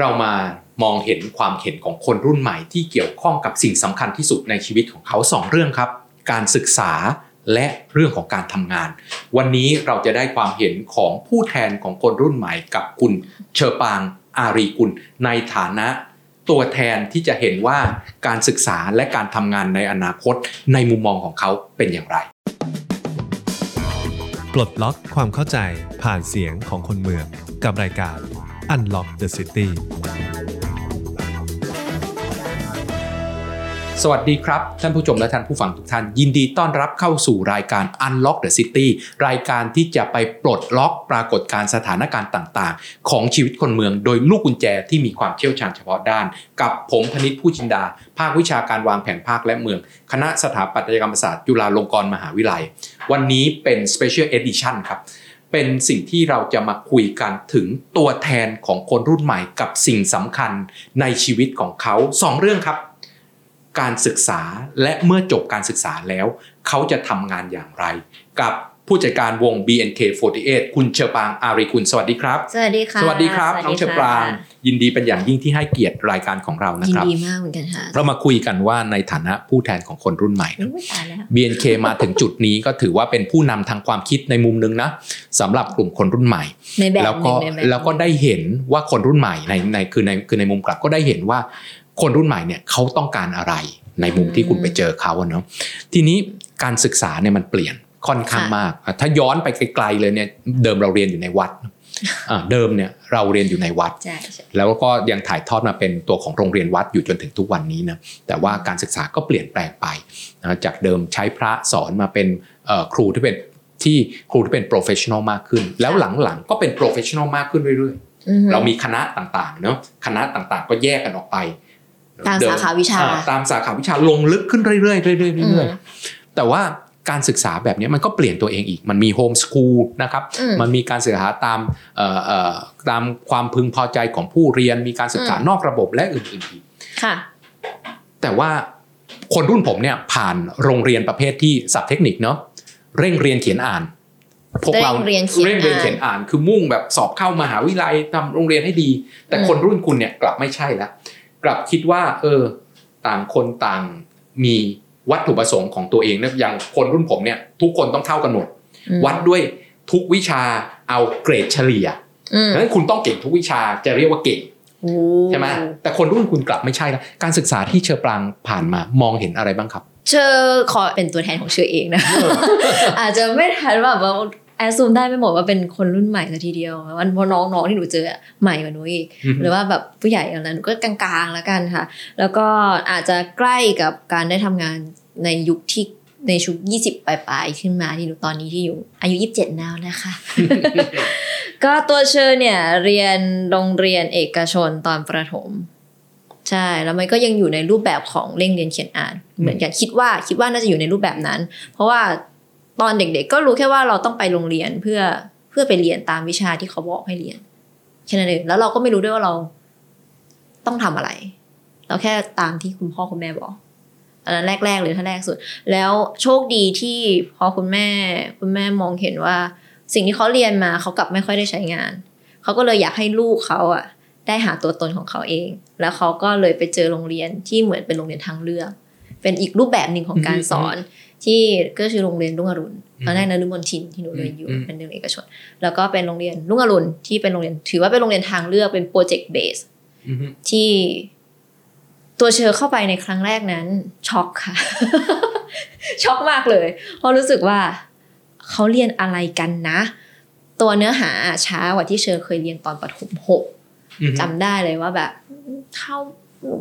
เรามามองเห็นความเห็นของคนรุ่นใหม่ที่เกี่ยวข้องกับสิ่งสำคัญที่สุดในชีวิตของเขา2เรื่องครับการศึกษาและเรื่องของการทำงานวันนี้เราจะได้ความเห็นของผู้แทนของคนรุ่นใหม่กับคุณเชอปางอารีกุลในฐานะตัวแทนที่จะเห็นว่าการศึกษาและการทำงานในอนาคตในมุมมองของเขาเป็นอย่างไรปลดล็อกความเข้าใจผ่านเสียงของคนเมืองกับรายการ Unlock the City สวัสดีครับท่านผู้ชมและท่านผู้ฟังทุกท่านยินดีต้อนรับเข้าสู่รายการ Unlock the City รายการที่จะไปปลดล็อกปรากฏการณ์สถานการณ์ต่างๆของชีวิตคนเมืองโดยลูกกุญแจที่มีความเชี่ยวชาญเฉพาะด้านกับผมพนิษฐ์ ผู้จินดาภาควิชาการวางแผนภาคและเมืองคณะสถาปัตยกรรมศาสตร์จุฬาลงกรณ์มหาวิทยาลัยวันนี้เป็น Special Edition ครับเป็นสิ่งที่เราจะมาคุยกันถึงตัวแทนของคนรุ่นใหม่กับสิ่งสำคัญในชีวิตของเขา2เรื่องครับการศึกษาและเมื่อจบการศึกษาแล้วเขาจะทำงานอย่างไรกับผู้จัดการวง BNK48 คุณเชอปางอารีกุลสวัสดีครับสวัสดีค่ะสวัสดีครับน้องเชอปางยินดีเป็นอย่างยิ่งที่ให้เกียรติรายการของเรานะครับยินดีมากเหมือนกันค่ะเรามาคุยกันว่าในฐานะผู้แทนของคนรุ่นใหม่ BNK มาถึงจุดนี้ก็ถือว่าเป็นผู้นำทางความคิดในมุมนึงนะสำหรับกลุ่มคนรุ่นใหม่แล้วก็ได้เห็นว่าคนรุ่นใหม่ในมุมกลับก็ได้เห็นว่าคนรุ่นใหม่เนี่ยเขาต้องการอะไรในมุมที่คุณไปเจอเขาเนาะทีนี้การศึกษาเนี่ยมันเปลี่ยนค่อนข้างมากถ้าย้อนไปไกลๆเลยเนี่ยเดิมเราเรียนอยู่ในวัดเดิมเนี่ยเราเรียนอยู่ในวัดแล้วก็ยังถ่ายทอดมาเป็นตัวของโรงเรียนวัดอยู่จนถึงทุกวันนี้นะแต่ว่าการศึกษาก็เปลี่ยนแปลงไปจากเดิมใช้พระสอนมาเป็นครูที่เป็น professional มากขึ้นแล้วหลังๆก็เป็น professional มากขึ้นเรื่อยๆเรามีคณะต่างๆเนาะคณะต่างๆก็แยกกันออกไปตามสาขาวิชาลงลึกขึ้นเรื่อยๆแต่ว่าการศึกษาแบบนี้มันก็เปลี่ยนตัวเองอีกมันมีโฮมสคูลนะครับมันมีการศึกษาตามความพึงพอใจของผู้เรียนมีการศึกษานอกระบบและอื่นๆอีกค่ะแต่ว่าคนรุ่นผมเนี่ยผ่านโรงเรียนประเภทที่ศัพท์เทคนิคเนาะเร่งเรียนเขียนอ่านพวกเราเร่งเรียนเขียนอ่านคือมุ่งแบบสอบเข้ามหาวิทยาลัยทำโรงเรียนให้ดีแต่คนรุ่นคุณเนี่ยกลับไม่ใช่แล้วกลับคิดว่าต่างคนต่างมีวัตถุประสงค์ของตัวเองนะอย่างคนรุ่นผมเนี่ยทุกคนต้องเท่ากันหมดวัดด้วยทุกวิชาเอาเกรดเฉลี่ยเพราะฉะนั้นคุณต้องเก่งทุกวิชาจะเรียกว่าเก่งใช่ไหมแต่คนรุ่นคุณกลับไม่ใช่แล้วการศึกษาที่เชอปางผ่านมามองเห็นอะไรบ้างครับเชอขอเป็นตัวแทนของเชอเองนะ อาจจะไม่ทันแบบว่าแอสซูมได้ไม่หมดว่าเป็นคนรุ่นใหม่ซะทีเดียววันพอน้องๆที่หนูเจอใหม่กว่าหนูอีกหรือว่าแบบผู้ใหญ่อะไรหนูก็กลางๆแล้วกันค่ะแล้วก็อาจจะใกล้กับการได้ทำงานในยุคที่ในชุด20ปลายๆขึ้นมาที่หนูตอนนี้ที่อยู่อายุ27แล้วนะคะ ก็ตัวเชอเนี่ยเรียนโรงเรียนเอกชนตอนประถมใช่แล้วมันก็ยังอยู่ในรูปแบบของเร่งเรียนเขียนอ่านเหมือนกันคิดว่าน่าจะอยู่ในรูปแบบนั้นเพราะว่าตอนเด็กๆ ก็รู้แค่ว่าเราต้องไปโรงเรียนเพื่อไปเรียนตามวิชาที่เขาบอกให้เรียนแค่นั้นเองแล้วเราก็ไม่รู้ด้วยว่าเราต้องทำอะไรเราแค่ตามที่คุณพ่อคุณแม่บอกอันนั้นแรกๆเลยถ้าแรกสุดแล้วโชคดีที่พอคุณแม่มองเห็นว่าสิ่งที่เขาเรียนมาเขากลับไม่ค่อยได้ใช้งานเขาก็เลยอยากให้ลูกเขาอะได้หาตัวตนของเขาเองแล้วเขาก็เลยไปเจอโรงเรียนที่เหมือนเป็นโรงเรียนทางเลือกเป็นอีกรูปแบบนึงของการสอนที่ก็คือโรงเรียนรุ่งอรุณตอนแรกนฤมลทินที่หนูเรียนอยู่เป็นเอกชนแล้วก็เป็นโรงเรียนรุ่งอรุณที่เป็นโรงเรียนถือว่าเป็นโรงเรียนทางเลือกเป็นโปรเจกต์เบสที่ตัวเชอเข้าไปในครั้งแรกนั้นช็อกค่ะ ช็อกมากเลยเพราะรู้สึกว่าเขาเรียนอะไรกันนะตัวเนื้อหาช้ากว่าที่เชอเคยเรียนตอนประถม6จำได้เลยว่าแบบเขา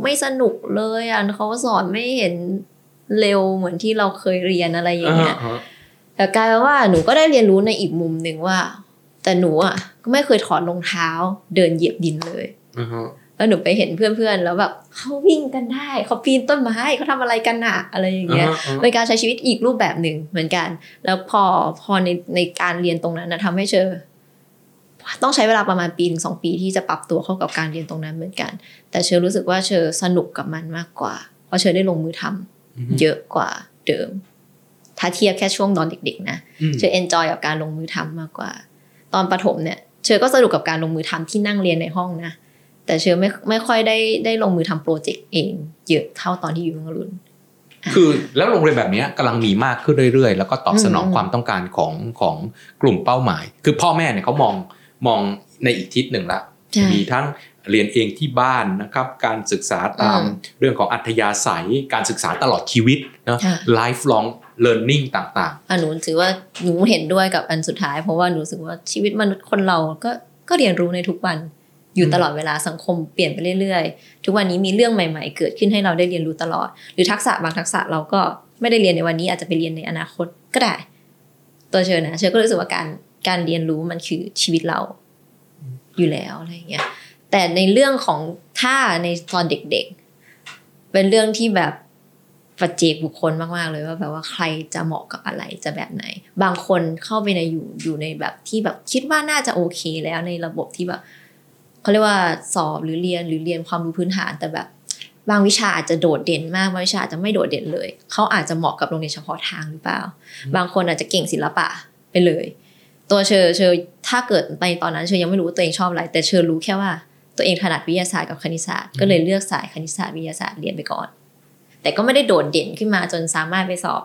ไม่สนุกเลยอ่ะเขาสอนไม่เห็นเร็วเหมือนที่เราเคยเรียนอะไรอย่างเงี้ยแต่กลายเป็นว่าหนูก็ได้เรียนรู้ในอีกมุมหนึ่งว่าแต่หนูอ่ะก็ไม่เคยถอดรองเท้าเดินเหยียบดินเลยแล้วหนูไปเห็นเพื่อนๆแล้วแบบเขาวิ่งกันได้เขาปีนต้นไม้เขาทำอะไรกันน่ะอะไรอย่างเงี้ยเป็นการใช้ชีวิตอีกรูปแบบหนึ่งเหมือนกันแล้วพอในการเรียนตรงนั้นนะทำให้เชอต้องใช้เวลาประมาณปีถึง2ปีที่จะปรับตัวเข้ากับการเรียนตรงนั้นเหมือนกันแต่เชอรู้สึกว่าเชอสนุกกับมันมากกว่าเพราะเชอได้ลงมือทำเยอะกว่าเดิมถ้าเทียบแค่ช่วงตอนเด็กๆนะเชอเอนจอยกับการลงมือทำมากกว่าตอนประถมเนี่ยเชอก็สนุกกับการลงมือทำที่นั่งเรียนในห้องนะ แต่เชอไม่ค่อยได้ลงมือทำโปรเจกต์เองเยอะเท่าตอนที่อยู่กับรุ่นคือแล้วโรงเรียนแบบนี้กำลังมีมากขึ้นเรื่อยๆแล้วก็ตอบสนองความต้องการของกลุ่มเป้าหมายคือพ่อแม่เนี่ยเขามองในอีกทิศหนึ่งละมีทั้งเรียนเองที่บ้านนะครับการศึกษาตามเรื่องของอัธยาศัยการศึกษาตลอดชีวิตนะ lifelong learning ต่างๆหนูถือว่าหนูเห็นด้วยกับอันสุดท้ายเพราะว่าหนูรู้สึกว่าชีวิตมนุษย์คนเราก็เรียนรู้ในทุกวันอยู่ตลอดเวลาสังคมเปลี่ยนไปเรื่อยๆทุกวันนี้มีเรื่องใหม่ๆเกิดขึ้นให้เราได้เรียนรู้ตลอดหรือทักษะบางทักษะเราก็ไม่ได้เรียนในวันนี้อาจจะไปเรียนในอนาคตก็ได้ตัวเชอก็รู้สึกว่าการเรียนรู้มันคือชีวิตเราอยู่แล้วอะไรอย่างเงี้ยแต่ในเรื่องของท่าในตอนเด็กๆเป็นเรื่องที่แบบปัจเจกบุคคลมากๆเลยว่าแบบว่าใครจะเหมาะกับอะไรจะแบบไหนบางคนเข้าไปในอยู่ในแบบที่แบบคิดว่าน่าจะโอเคแล้วในระบบที่แบบเขาเรียกว่าสอบหรือเรียนความรู้พื้นฐานแต่แบบบางวิชาอาจจะโดดเด่นมากบางวิชาอาจจะไม่โดดเด่นเลยเขาอาจจะเหมาะกับโรงเรียนเฉพาะทางหรือเปล่าบางคนอาจจะเก่งศิลปะไปเลยตัวเชอถ้าเกิดในตอนนั้นเชอยังไม่รู้ตัวเองชอบอะไรแต่เชอรู้แค่ว่าตัวเองถนัดวิทยาศาสตร์กับคณิตศาสตร์ก็เลยเลือกสายคณิตศาสตร์วิทยาศาสตร์เรียนไปก่อนแต่ก็ไม่ได้โดดเด่นขึ้นมาจนสามารถไปสอบ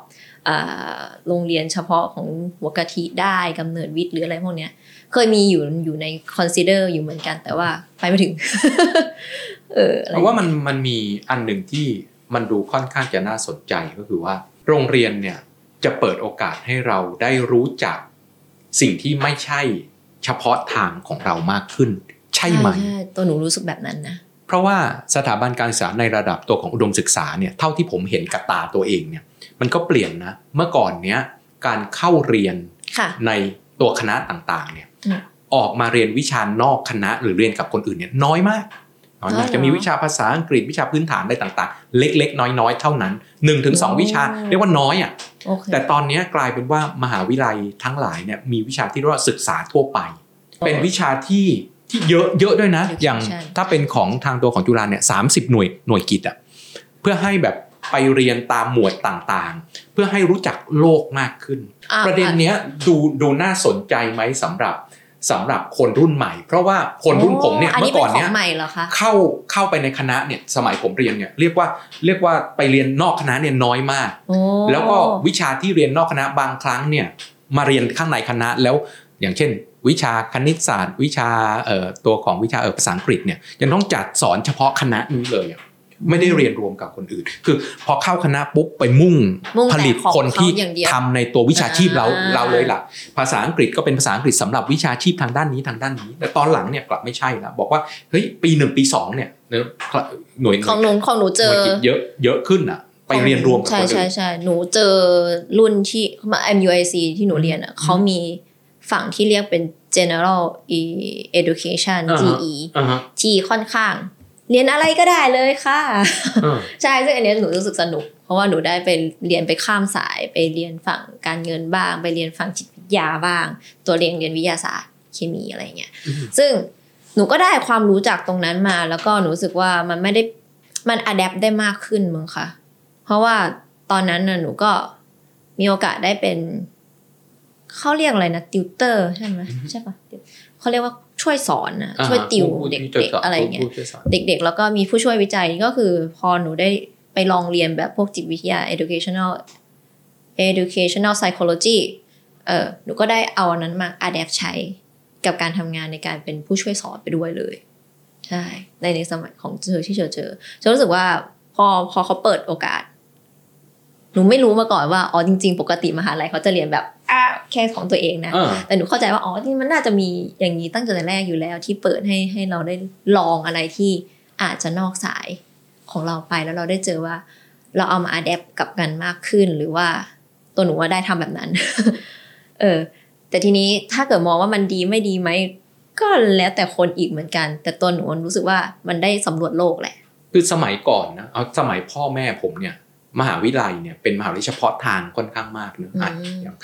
โรงเรียนเฉพาะของหัวกะทิได้กำเนิดวิทย์หรืออะไรพวกเนี้ยเคยมีอยู่ในคอนซิเดอร์อยู่เหมือนกันแต่ว่าไปไม่ถึงเพราะว่ามันมีอันหนึ่งที่มันดูค่อนข้างจะน่าสนใจก็คือว่าโรงเรียนเนี่ยจะเปิดโอกาสให้เราได้รู้จักสิ่งที่ไม่ใช่เฉพาะทางของเรามากขึ้นใช่ไหมตัวหนูรู้สึกแบบนั้นนะเพราะว่าสถาบันการศึกษาในระดับตัวของอุดมศึกษาเนี่ยเท่าที่ผมเห็นกับตาตัวเองเนี่ยมันก็เปลี่ยนนะเมื่อก่อนเนี้ยการเข้าเรียนในตัวคณะต่างๆเนี่ยออกมาเรียนวิชานอกคณะหรือเรียนกับคนอื่นเนี่ยน้อยมากจะมีวิชาภาษาอังกฤษวิชาพื้นฐานอะไรต่างๆเล็กๆน้อยๆเท่านั้น 1-2 วิชาเรียกว่าน้อยอ่ะแต่ตอนนี้กลายเป็นว่ามหาวิทยาลัยทั้งหลายเนี่ยมีวิชาที่เรียกว่าศึกษาทั่วไปเป็นวิชาที่เยอะด้วยนะอย่างถ้าเป็นของทางตัวของจุฬาเนี่ย30หน่วยกิจอ่ะเพื่อให้แบบไปเรียนตามหมวดต่างๆเพื่อให้รู้จักโลกมากขึ้นประเด็นเนี้ยดูน่าสนใจไหมสำหรับคนรุ่นใหม่เพราะว่าคนรุ่นผมเนี่ยเมื่อก่อนเนี่ยเข้าไปในคณะเนี่ยสมัยผมเรียนเนี่ยเรียกว่าไปเรียนนอกคณะเนี่ยน้อยมากแล้วก็วิชาที่เรียนนอกคณะบางครั้งเนี่ยมาเรียนข้างในคณะแล้วอย่างเช่นวิชาคณิตศาสตร์วิชาตัวของวิชาภาษาอังกฤษเนี่ยยังต้องจัดสอนเฉพาะคณะนี้เลยไม่ได้เรียนรวมกับคนอื่นคือพอเข้าคณะปุ๊บไปมุ่งผลิตคนที่ทำในตัววิชาชีพเราเลยล่ะภาษาอังกฤษก็เป็นภาษาอังกฤษสำหรับวิชาชีพทางด้านนี้แต่ตอนหลังเนี่ยกลับไม่ใช่ละบอกว่าเฮ้ยปี1ปี2เนี่ยหน่วยของหนูเจอเยอะขึ้นอ่ะไปเรียนรวมกับคนอื่นใช่หนูเจอรุ่นที่มา MUIC ที่หนูเรียนอ่ะเขามีฝั่งที่เรียกเป็น general education GE ที่ค่อนข้างเรียนอะไรก็ได้เลยค่ะ ใช่ซึ่งอันนี้หนูรู้สึกสนุกเพราะว่าหนูได้ไปเรียนไปข้ามสายไปเรียนฝั่งการเงินบ้างไปเรียนฝั่งจิตวิทยาบ้างตัวเรียนวิทยาศาสตร์เคมีอะไรเงี้ย ซึ่งหนูก็ได้ความรู้จากตรงนั้นมาแล้วก็หนูรู้สึกว่ามันไม่ได้มันอะแดปได้มากขึ้นมั้งค่ะเพราะว่าตอนนั้นน่ะหนูก็มีโอกาสได้เป็นเขาเรียกอะไรนะติวเตอร์ใช่ไหมใช่ปะเขาเรียกว่าช่วยสอนนะช่วยติวเด็กๆอะไรเงี้ยเด็กๆแล้วก็มีผู้ช่วยวิจัยก็คือพอหนูได้ไปลองเรียนแบบพวกจิตวิทยา educational psychology หนูก็ได้เอาอันนั้นมา adapt ใช้กับการทำงานในการเป็นผู้ช่วยสอนไปด้วยเลยใช่ในสมัยของเธอที่เจอฉันรู้สึกว่าพอเขาเปิดโอกาสหนูไม่รู้มาก่อนว่าอ๋อจริงๆปกติมหาลัยเขาจะเรียนแบบแค่ของตัวเองนะแต่หนูเข้าใจว่าอ๋อที่มันน่าจะมีอย่างนี้ตั้งแต่แรกอยู่แล้วที่เปิดให้เราได้ลองอะไรที่อาจจะนอกสายของเราไปแล้วเราได้เจอว่าเราเอามาอัดแอปกับกันมากขึ้นหรือว่าตัวหนูว่าได้ทำแบบนั้น แต่ทีนี้ถ้าเกิดมองว่ามันดีไม่ดีไหมก็แล้วแต่คนอีกเหมือนกันแต่ตัวหนูรู้สึกว่ามันได้สำรวจโลกแหละคือสมัยก่อนนะเอาสมัยพ่อแม่ผมเนี่ยมหาวิทยาลัยเนี่ยเป็นมหาวิทยาลัยเฉพาะทางค่อนข้างมากนะอย่าง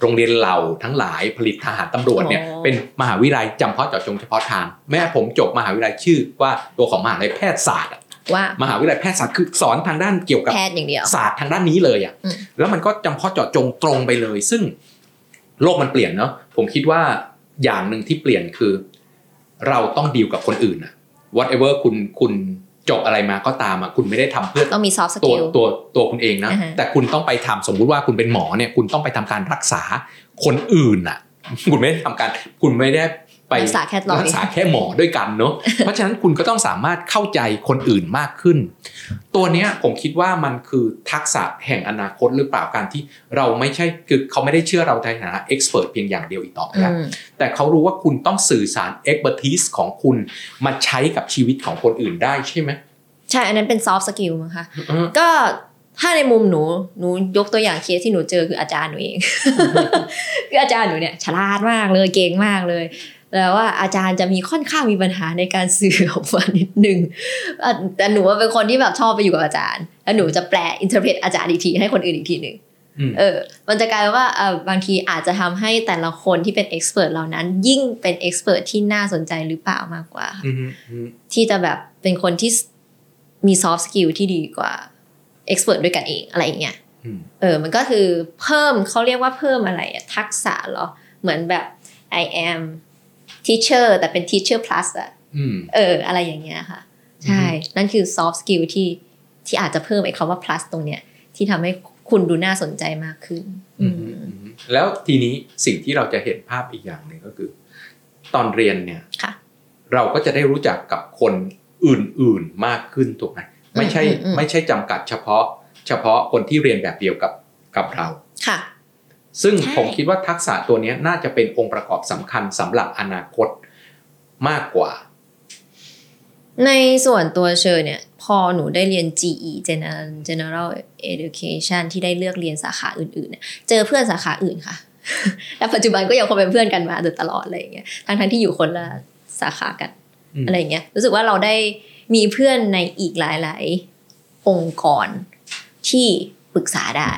โรงเรียนเหล่าทั้งหลายผลิตทหารตำรวจเนี่ยเป็นมหาวิทยาลัยจำเพาะเจาะจงเฉพาะทางแม่ผมจบมหาวิทยาลัยชื่อว่าตัวของมหาวิทยาลัยแพทยศาสตร์ว่ามหาวิทยาลัยแพทยศาสตร์คือสอนทางด้านเกี่ยวกับแพทย์อย่างเดียวศาสตร์ทางด้านนี้เลยอ่ะแล้วมันก็จำเพาะเจาะจงตรงไปเลยซึ่งโลกมันเปลี่ยนเนาะผมคิดว่าอย่างนึงที่เปลี่ยนคือเราต้องดีลกับคนอื่นอ่ะ whatever คุณจบอะไรมาก็ตามอ่ะคุณไม่ได้ทำเพื่อต้องมี soft skill ตัวคุณเองนะ แต่คุณต้องไปทำสมมุติว่าคุณเป็นหมอเนี่ยคุณต้องไปทำการรักษาคนอื่นอ่ะคุณไม่ได้ทำการคุณไม่ได้ไปรักษาแค่หมอด้วยกันเนาะ เพราะฉะนั้นคุณก็ต้องสามารถเข้าใจคนอื่นมากขึ้นตัวเนี้ยผมคิดว่ามันคือทักษะแห่งอนาคตหรือเปล่าการที่เราไม่ใช่คือเขาไม่ได้เชื่อเราในฐานะเอ็กซ์เพิร์ทเพียงอย่างเดียวอีกต่อไปแล้วแต่เขารู้ว่าคุณต้องสื่อสารเอ็กซ์เพิร์ทีสของคุณมาใช้กับชีวิตของคนอื่นได้ใช่ไหมใช่อันนั้นเป็นซอฟต์สกิลมั้งคะก็ถ้าในมุมหนูยกตัวอย่างเคสที่หนูเจอคืออาจารย์หนูเองคืออาจารย์หนูเนี่ยฉลาดมากเลยเก่งมากเลยแล้วว่าอาจารย์จะมีค่อนข้างมีปัญหาในการสื่อออกมานิดนึงแต่หนูเป็นคนที่แบบชอบไปอยู่กับอาจารย์แล้วหนูจะแปล interpret อาจารย์อีกทีให้คนอื่นอีกทีนึงมันจะกลายว่าบางทีอาจจะทำให้แต่ละคนที่เป็น expert เหล่านั้นยิ่งเป็น expert ที่น่าสนใจหรือเปล่ามากกว่าที่จะแบบเป็นคนที่มี soft skill ที่ดีกว่า expert ด้วยกันเองอะไรอย่างเงี้ยมันก็คือเพิ่มเขาเรียกว่าเพิ่มอะไรทักษะเหรอเหมือนแบบ I am teacher แต่เป็น teacher plus อ่ะอะไรอย่างเงี้ยค่ะใช่นั่นคือ soft skill ที่อาจจะเพิ่มไอ้คำว่า plus ตรงเนี้ยที่ทำให้คุณดูน่าสนใจมากขึ้นแล้วทีนี้สิ่งที่เราจะเห็นภาพอีกอย่างหนึ่งก็คือตอนเรียนเนี่ยเราก็จะได้รู้จักกับคนอื่นๆมากขึ้นถูกไหมไม่ใช่จำกัดเฉพาะคนที่เรียนแบบเดียวกับเราค่ะซึ่งผมคิดว่าทักษะตัวนี้น่าจะเป็นองค์ประกอบสำคัญสำหรับอนาคตมากกว่าในส่วนตัวเชอร์เนี่ยพอหนูได้เรียน GE General Education ที่ได้เลือกเรียนสาขาอื่นๆเนี่ยเจอเพื่อนสาขาอื่นค่ะและปัจจุบันก็ยังคงเป็นเพื่อนกันมาตลอดอะไรอย่างเงี้ยทั้งที่อยู่คนละสาขากันอะไรอย่างเงี้ยรู้สึกว่าเราได้มีเพื่อนในอีกหลายๆองค์กรที่ปรึกษาได้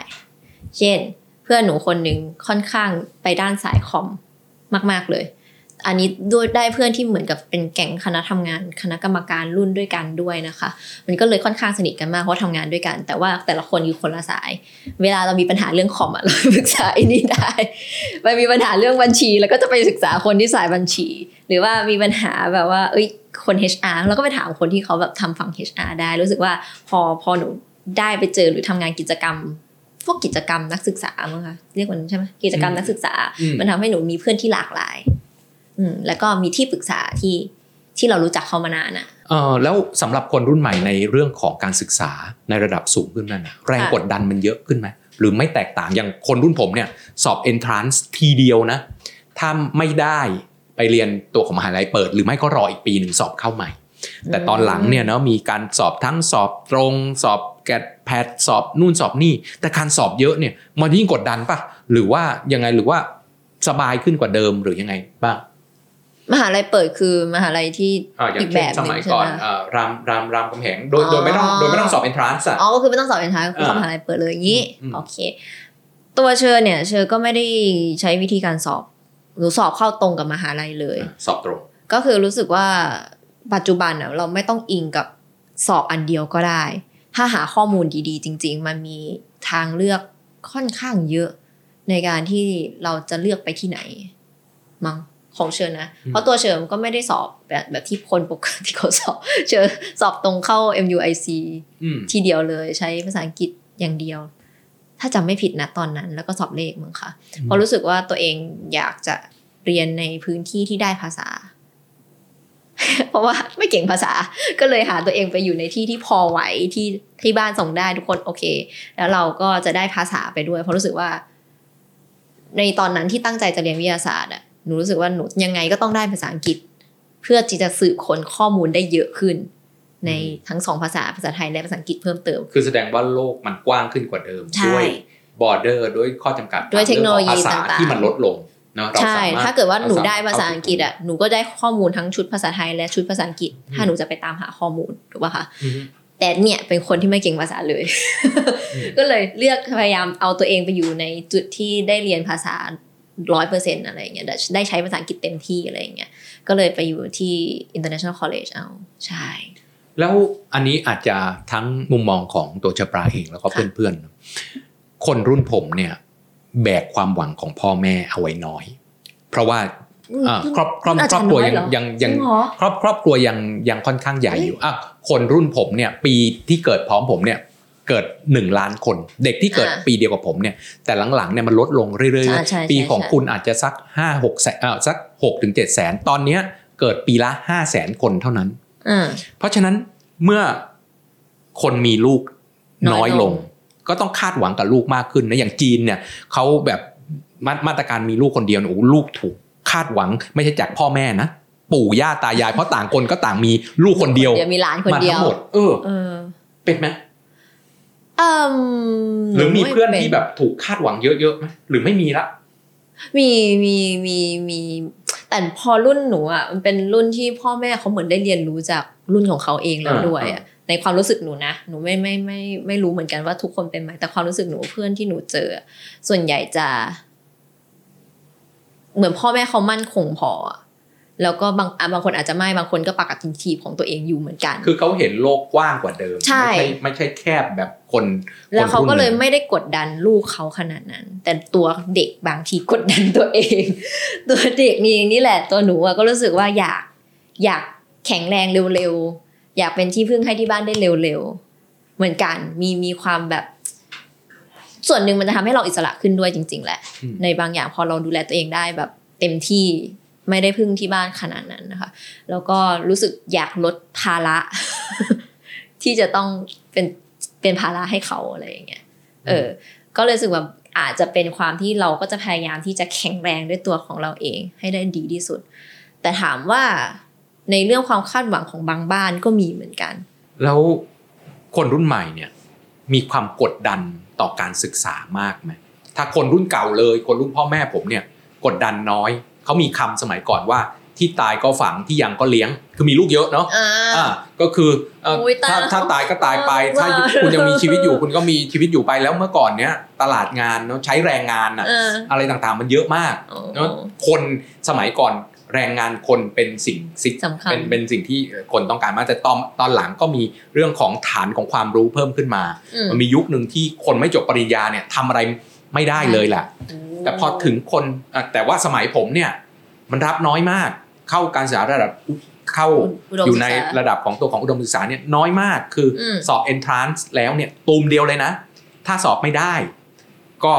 เช่นเพื่อนหนูคนหนึ่งค่อนข้างไปด้านสายคอมมากๆเลยอันนี้ด้วยได้เพื่อนที่เหมือนกับเป็นแก๊งคณะทำงานคณะกรรมการรุ่นด้วยกันด้วยนะคะมันก็เลยค่อนข้างสนิทกันมากเพราะทำงานด้วยกันแต่ว่าแต่ละคนอยู่คนละสายเวลาเรามีปัญหาเรื่องคอมเราปรึกษาไอ้นี่ได้ไปมีปัญหาเรื่องบัญชีแล้วก็จะไปศึกษาคนที่สายบัญชีหรือว่ามีปัญหาแบบว่าคน HR เราก็ไปถามคนที่เขาแบบทำฝั่ง HR ได้รู้สึกว่าพอหนูได้ไปเจอหรือทำงานกิจกรรมนักศึกษามั้งคะเรียกมันใช่ไหมกิจกรรมนักศึกษามันทำให้หนูมีเพื่อนที่หลากหลายแล้วก็มีที่ปรึกษาที่เรารู้จักเขามานานอ่ะแล้วสำหรับคนรุ่นใหม่ในเรื่องของการศึกษาในระดับสูงขึ้นนั่นนะแรงกดดันมันเยอะขึ้นไหมหรือไม่แตกต่างอย่างคนรุ่นผมเนี่ยสอบ entrance ทีเดียวนะถ้าไม่ได้ไปเรียนตัวของมหาลัยเปิดหรือไม่ก็รออีกปีหนึ่งสอบเข้าใหม่แต่ตอนหลังเนี่ยเนาะมีการสอบทั้งสอบตรงสอบแกดแพดสอบนู่นสอบนี่แต่การสอบเยอะเนี่ยมันยิ่งกดดันป่ะหรือว่ายังไงหรือว่าสบายขึ้นกว่าเดิมหรือยังไงบ้างมหาลัยเปิดคือมหาลัยที่อีกแบบนึงสมัยก่อนรามคำแหงโดยไม่ต้องสอบ entrance อ่ะก็คือไม่ต้องสอบ entrance คือมหาลัยเปิดเลยอย่างงี้โอเคตัวเชอเนี่ยเชอก็ไม่ได้ใช้วิธีการสอบหรือสอบเข้าตรงกับมหาลัยเลยสอบตรงก็คือรู้สึกว่าปัจจุบันน่ะเราไม่ต้องอิงกับสอบอันเดียวก็ได้ถ้าหาข้อมูลดีๆจริงๆมันมีทางเลือกค่อนข้างเยอะในการที่เราจะเลือกไปที่ไหนมั้งของเชิญนะเพราะตัวเชิญก็ไม่ได้สอบแบบที่คนปกติเขาสอบเชิญสอบตรงเข้า MUIC ทีเดียวเลยใช้ภาษาอังกฤษอย่างเดียวถ้าจำไม่ผิดนะตอนนั้นแล้วก็สอบเลขมั้งค่ะเพราะรู้สึกว่าตัวเองอยากจะเรียนในพื้นที่ที่ได้ภาษาเพราะว่าไม่เก่งภาษาก็เลยหาตัวเองไปอยู่ในที่ที่พอไหวที่บ้านส่งได้ทุกคนโอเคแล้วเราก็จะได้ภาษาไปด้วยเพราะรู้สึกว่าในตอนนั้นที่ตั้งใจจะเรียนวิทยาศาสตร์อ่ะหนูรู้สึกว่าหนูยังไงก็ต้องได้ภาษาอังกฤษเพื่อที่จะสืบค้นข้อมูลได้เยอะขึ้นในทั้งสองภาษาภาษาไทยและภาษาอังกฤษเพิ่มเติมคือแสดงว่าโลกมันกว้างขึ้นกว่าเดิมด้วยบอร์เดอร์ด้วยข้อจำกัดด้วยเทคโนโลยีต่างๆที่มันลดลงใช่ถ้าเกิดว่าหนูได้ภาษาอังกฤษอ่ะหนูก็ได้ข้อมูลทั้งชุดภาษาไทยและชุดภาษาอังกฤษถ้าหนูจะไปตามหาข้อมูลถูกป่ะคะแต่เนี่ยเป็นคนที่ไม่เก่งภาษาเลย ก็เลยเลือกพยายามเอาตัวเองไปอยู่ในจุดที่ได้เรียนภาษา 100% อะไรอย่างเงี้ยได้ใช้ภาษาอังกฤษเต็มที่อะไรอย่างเงี้ยก็เลยไปอยู่ที่ International College เอาใช่แล้วอันนี้อาจจะทั้งมุมมองของตัวชปราเองแล้วก็เพื่อนๆคนรุ่นผมเนี่ยแบกความหวังของพ่อแม่เอาไว้น้อยเพราะว่า ครอบครัวยังครอบครัวยังค่อนข้างใหญ่อยู่อ่ะคนรุ่นผมเนี่ยปีที่เกิดพร้อมผมเนี่ยเกิด1ล้านคนเด็กที่เกิดปีเดียวกับผมเนี่ยแต่หลังๆเนี่ยมันลดลงเรื่อยๆปีของคุณอาจจะสัก6ถึง7แสนตอนเนี้ยเกิดปีละ5แสนคนเท่านั้นเพราะฉะนั้นเมื่อคนมีลูกน้อยลงก็ต้องคาดหวังกับลูกมากขึ้นนะอย่างจีนเนี่ยเขาแบบมาตรการมีลูกคนเดียวโอ้ลูกถูกคาดหวังไม่ใช่จากพ่อแม่นะปู่ย่าตายายเพราะต่างคนก็ต่างมีลูกคนเดียวมีหลานคนเดียวมาทั้งหมดเป็นไหมหรือมีเพื่อนที่แบบถูกคาดหวังเยอะๆไหมหรือไม่มีละมีแต่พอรุ่นหนูอ่ะมันเป็นรุ่นที่พ่อแม่เขาเหมือนได้เรียนรู้จากรุ่นของเขาเองแล้วด้วยอ่ะในความรู้สึกหนูนะหนูไม่รู้เหมือนกันว่าทุกคนเป็นไหมแต่ความรู้สึกหนูเพื่อนที่หนูเจอส่วนใหญ่จะเหมือนพ่อแม่เขามั่นคงพอแล้วก็บางคนอาจจะไม่บางคนก็ปากกัดทีบของตัวเองอยู่เหมือนกันคือเขาเห็นโลกกว้างกว่าเดิมไม่ใช่แคบแบบคนแล้วเขาก็เลยไม่ได้กดดันลูกเขาขนาดนั้นแต่ตัวเด็กบางทีกดดันตัวเองตัวเด็กนี่แหละตัวหนูก็รู้สึกว่าอยากแข็งแรงเร็วๆอยากเป็นที่พึ่งให้ที่บ้านได้เร็วๆเหมือนกันมีความแบบส่วนหนึ่งมันจะทำให้เราอิสระขึ้นด้วยจริงๆแหละในบางอย่างพอเราดูแลตัวเองได้แบบเต็มที่ไม่ได้พึ่งที่บ้านขนาดนั้นนะคะแล้วก็รู้สึกอยากลดภาระ ที่จะต้องเป็นภาระให้เขาอะไรอย่างเงี้ยก็เลยรู้สึกว่าอาจจะเป็นความที่เราก็จะพยายามที่จะแข็งแรงด้วยตัวของเราเองให้ได้ดีที่สุดแต่ถามว่าในเรื่องความคาดหวังของบางบ้านก็มีเหมือนกันแล้วคนรุ่นใหม่เนี่ยมีความกดดันต่อการศึกษามากไหมถ้าคนรุ่นเก่าเลยคนรุ่นพ่อแม่ผมเนี่ยกดดันน้อยเขามีคำสมัยก่อนว่าที่ตายก็ฝังที่ยังก็เลี้ยงคือมีลูกเยอะเนาะก็คือถ้าตายก็ตายไปถ้าคุณยังมีชีวิตอยู่คุณก็มีชีวิตอยู่ไปแล้วเมื่อก่อนเนี้ยตลาดงานเนาะใช้แรงงานอะไรต่างๆมันเยอะมากเนาะคนสมัยก่อนแรงงานคนเป็นสิ่งเป็นสิ่งที่คนต้องการมากแต่ตอนหลังก็มีเรื่องของฐานของความรู้เพิ่มขึ้นมามันมียุคนึงที่คนไม่จบปริญญาเนี่ยทำอะไรไม่ได้เลยแหละแต่พอถึงคนแต่ว่าสมัยผมเนี่ยมันรับน้อยมากเข้าการศึกษาระดับเข้าอยู่ในระดับของตัวของอุดมศึกษาเนี่ยน้อยมากคือสอบ entrance แล้วเนี่ยตูมเดียวเลยนะถ้าสอบไม่ได้ก็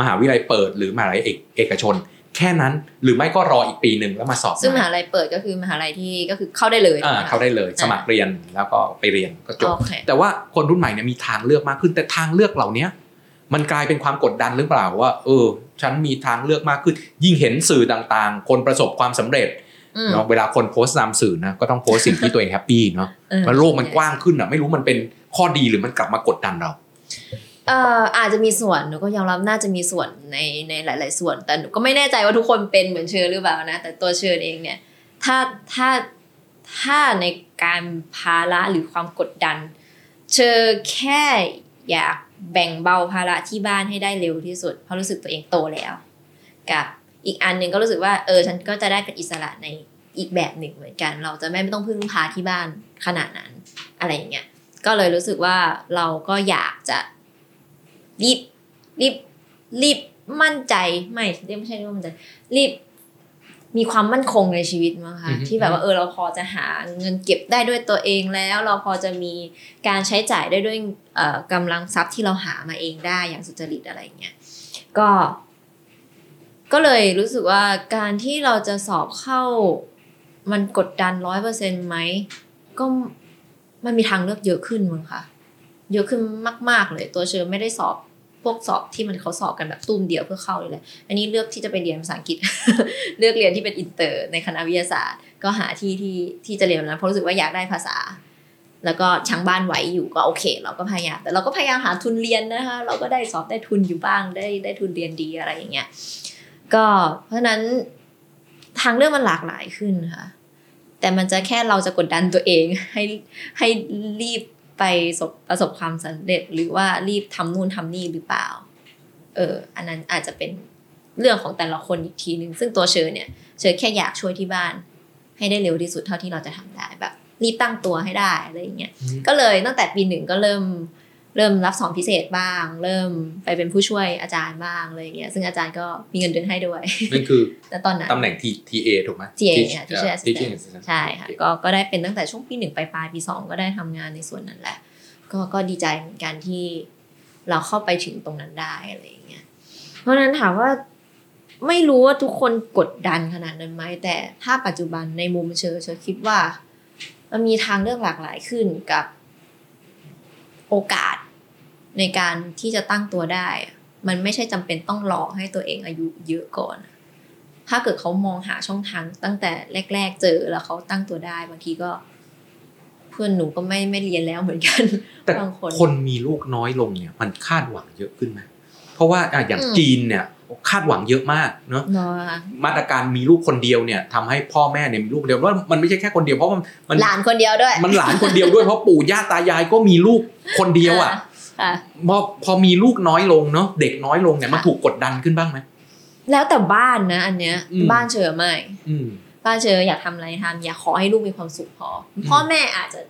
มหาวิทยาลัยเปิดหรือมหาวิทยาลัยเอกชนแค่นั้นหรือไม่ก็รออีกปีนึงแล้วมาสอบซึ่งมหาวิทยาลัยเปิดก็คือมหาวิทยาลัยที่ก็คือเข้าได้เลยเข้าได้เลยสมัครเรียนแล้วก็ไปเรียนก็จบแต่ว่าคนรุ่นใหม่เนี่ยมีทางเลือกมากขึ้นแต่ทางเลือกเหล่านี้มันกลายเป็นความกดดันหรือเปล่าว่าฉันมีทางเลือกมากขึ้นยิ่งเห็นสื่อต่างๆคนประสบความสำเร็จเนาะเวลาคนโพสต์นำสื่อนะก็ต้องโพสต์สิ่งที่ตัวเองแฮปปี้เนาะแล้วโลกมันกว้างขึ้นอ่ะไม่รู้มันเป็นข้อดีหรือมันกลับมากดดันเราอาจจะมีส่วนหนูก็ยอมรับน่าจะมีส่วนในหลายๆส่วนแต่หนูก็ไม่แน่ใจว่าทุกคนเป็นเหมือนเชอร์หรือเปล่านะแต่ตัวเชอร์เองเนี่ยถ้าในการภาระหรือความกดดันเชอร์แค่อยากแบ่งเบาภาระที่บ้านให้ได้เร็วที่สุดเพราะรู้สึกตัวเองโตแล้วกับอีกอันนึงก็รู้สึกว่าฉันก็จะได้เป็นอิสระในอีกแบบหนึ่งเหมือนกันเราจะไม่ต้องพึ่งพาที่บ้านขนาดนั้นอะไรอย่างเงี้ยก็เลยรู้สึกว่าเราก็อยากจะรีบมั่นใจไม่ใช่ว่ามันจะรีบมีความมั่นคงในชีวิตมั้งคะที่แบบว่าเราพอจะหาเงินเก็บได้ด้วยตัวเองแล้วเราพอจะมีการใช้จ่ายได้ด้วยกำลังทรัพย์ที่เราหามาเองได้อย่างสุจริตอะไรอย่างเงี้ยก็เลยรู้สึกว่าการที่เราจะสอบเข้ามันกดดัน 100% ไหมก็มันมีทางเลือกเยอะขึ้นมั้งคะเยอะขึ้นมากๆเลยตัวเชอร์ไม่ได้สอบพวกสอบที่มันเขาสอบกันแบบตุ้มเดียวเพื่อเข้าเลยอันนี้เลือกที่จะไปเรียนภาษาอังกฤษ เลือกเรียนที่เป็นอินเตอร์ในคณะวิทยาศาสตร์ก็หาที่จะเรียนนะเพราะรู้สึกว่าอยากได้ภาษาแล้วก็ช้างบ้านไหวอยู่ก็โอเคเราก็พยายามแต่เราก็พยายามหาทุนเรียนนะคะเราก็ได้สอบได้ทุนอยู่บ้างได้ทุนเรียนดีอะไรอย่างเงี้ยก็เพราะนั้นทางเลือกมันหลากหลายขึ้นค่ะแต่มันจะแค่เราจะกดดันตัวเองให้รีบไปประสบความสำเร็จหรือว่ารีบทำนู่นทำนี่หรือเปล่าอันนั้นอาจจะเป็นเรื่องของแต่ละคนอีกทีนึงซึ่งตัวเชอเนี่ยเชอแค่อยากช่วยที่บ้านให้ได้เร็วที่สุดเท่าที่เราจะทำได้แบบรีบตั้งตัวให้ได้อะไรอย่างเงี้ยก็เลยตั้งแต่ปี 1ก็เริ่ม เริ่มรับสอนพิเศษบ้างเริ่มไปเป็นผู้ช่วยอาจารย์บ้างอะไรอย่างเงี้ยซึ่งอาจารย์ก็มีเงินเดือนให้ด้วยนั่นคือตอนนั้นตำแหน่ง TA ถูกไหม TA ค่ะ Teacher Assistant ใช่ค่ะก็ได้เป็นตั้งแต่ช่วงปี1ไปปลายปี2ก็ได้ทำงานในส่วนนั้นแหละก็ดีใจเหมือนกันที่เราเข้าไปถึงตรงนั้นได้อะไรอย่างเงี้ยเพราะนั้นถามว่าไม่รู้ว่าทุกคนกดดันขนาดนั้นไหมแต่ถ้าปัจจุบันในมุมเชอคิดว่ามันมีทางเลือกหลากหลายขึ้นกับโอกาสในการที่จะตั้งตัวได้มันไม่ใช่จำเป็นต้องรอให้ตัวเองอายุเยอะก่อนถ้าเกิดเขามองหาช่องทางตั้งแต่แรกๆเจอแล้วเขาตั้งตัวได้บางทีก็เพื่อนหนูก็ไม่เรียนแล้วเหมือนกันบางคนมีลูกน้อยลงเนี่ยมันคาดหวังเยอะขึ้นไหมเพราะว่าอย่างจีนเนี่ยคาดหวังเยอะมากเนาะมาตรการมีลูกคนเดียวเนี่ยทำให้พ่อแม่เนี่ยมีลูกเดียวเพราะมันไม่ใช่แค่คนเดียวเพราะมันหลานคนเดียวด้วยมันหลานคนเดียวด้วยเพราะปู่ย่าตายายก็มีลูกคนเดียวอ่ะพอมีลูกน้อยลงเนาะเด็กน้อยลงเนี่ยมันถูกกดดันขึ้นบ้างไหมแล้วแต่บ้านนะอันเนี้ยบ้านเชอไม่บ้านเชออยากทำอะไรทำอยากขอให้ลูกมีความสุขพอพ่อแม่อาจจะ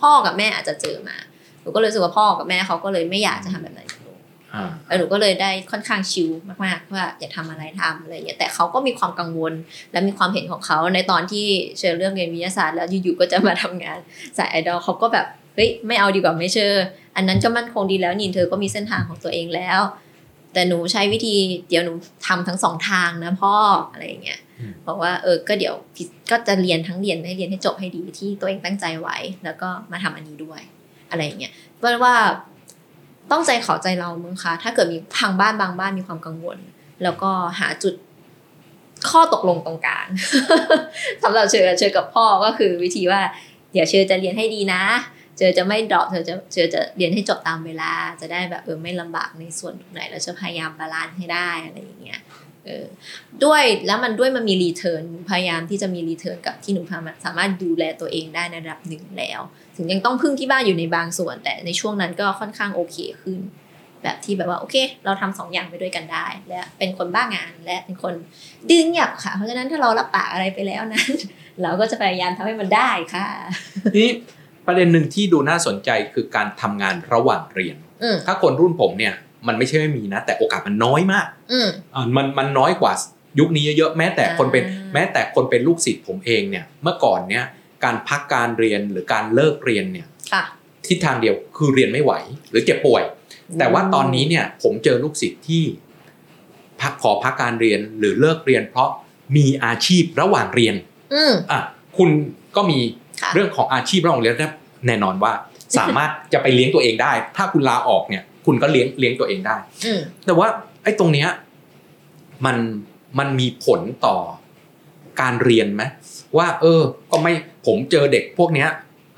พ่อกับแม่อาจจะเจอมาหนูก็เลยรู้สึกว่าพ่อกับแม่เขาก็เลยไม่อยากจะทำแบบนั้นแล้วหนูก็เลยได้ค่อนข้างชิลมากๆว่าอยากทำอะไรทำอะไรอย่างเงี้ยแต่เขาก็มีความกังวลและมีความเห็นของเขาในตอนที่เชอเรื่องเรียนวิทยาศาสตร์แล้วอยู่ๆก็จะมาทำงานสายไอดอลเขาก็แบบเฮ้ยไม่เอาดีกว่าไม่เชออันนั้นก็มั่นคงดีแล้วนินเธอก็มีเส้นทางของตัวเองแล้วแต่หนูใช้วิธีเดี๋ยวหนูทำทั้งสองทางนะพ่ออะไรอย่างเงี้ยบอกว่าก็เดี๋ยวก็จะเรียนทั้งเรียนให้จบให้ดีที่ตัวเองตั้งใจไว้แล้วก็มาทำอันนี้ด้วยอะไรอย่างเงี้ยเพราะว่าต้องใจเขาใจเรามึงคะถ้าเกิดมีทางบ้านบางบ้านมีความกังวลแล้วก็หาจุดข้อตกลงตรงกลาง สำหรับเชอกับพ่อก็คือวิธีว่าเดี๋ยวเชอจะเรียนให้ดีนะเชอจะไม่ดรอปเชอจะเรียนให้จบตามเวลาจะได้แบบไม่ลำบากในส่วนไหนแล้วจะพยายามบาลานซ์ให้ได้อะไรอย่างเงี้ยด้วยแล้วมันด้วยมันมีรีเทิร์นพยายามที่จะมีรีเทิร์นกับที่หนูสามารถดูแลตัวเองได้ในระดับหนึ่งแล้วถึงยังต้องพึ่งที่บ้านอยู่ในบางส่วนแต่ในช่วงนั้นก็ค่อนข้างโอเคขึ้นแบบที่แบบว่าโอเคเราทำสองอย่างไปด้วยกันได้และเป็นคนบ้างานและเป็นคนดื้อเงียบค่ะเพราะฉะนั้นถ้าเรารับปากอะไรไปแล้วนั้นเราก็จะพยายามทำให้มันได้ค่ะนี่ประเด็นหนึ่งที่ดูน่าสนใจคือการทำงานระหว่างเรียนถ้าคนรุ่นผมเนี่ยมันไม่ใช่ไม่มีนะแต่โอกาสมันน้อยมากมันน้อยกว่ายุคนี้เยอะแม้แต่คนเป็นลูกศิษย์ผมเองเนี่ยเมื่อก่อนเนี่ยการพักการเรียนหรือการเลิกเรียนเนี่ยทิศทางเดียวคือเรียนไม่ไหวหรือเจ็บป่วยแต่ว่าตอนนี้เนี่ยผมเจอลูกศิษย์ที่ขอพักการเรียนหรือเลิกเรียนเพราะมีอาชีพระหว่างเรียนคุณก็มีเรื่องของอาชีพระหว่างเรียนแน่นอนว่าสามารถจะไปเลี้ยงตัวเองได้ถ้าคุณลาออกเนี่ยคุณก็เลี้ยงตัวเองได้แต่ว่าไอ้ตรงเนี้ยมันมีผลต่อการเรียนไหมว่าก็ไม่ผมเจอเด็กพวกเนี้ย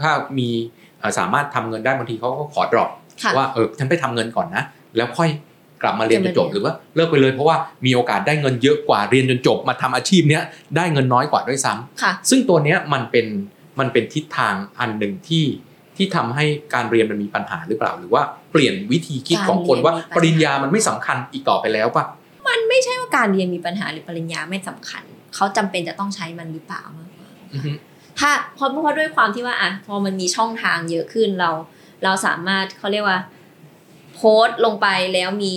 ถ้ามีสามารถทำเงินได้บางทีเขาก็ขอดรอปว่าฉันไปทำเงินก่อนนะแล้วค่อยกลับมาเรียนจนจบหรือว่าเลิกไปเลยเพราะว่ามีโอกาสได้เงินเยอะกว่าเรียนจนจบมาทำอาชีพเนี้ยได้เงินน้อยกว่าด้วยซ้ำซึ่งตัวเนี้ยมันเป็นทิศทางอันหนึ่งที่ทำให้การเรียนมันมีปัญหาหรือเปล่าหรือว่าเปลี่ยนวิธีคิดของคนว่าปริญญามันไม่สำคัญอีกต่อไปแล้วป่ะมันไม่ใช่ว่าการเรียนมีปัญหาหรือปริญญาไม่สำคัญเขาจำเป็นจะต้องใช้มันหรือเปล่ามากกว่าถ้าเพราะด้วยความที่ว่าพอมันมีช่องทางเยอะขึ้นเราสามารถเขาเรียกว่าโพสต์ลงไปแล้วมี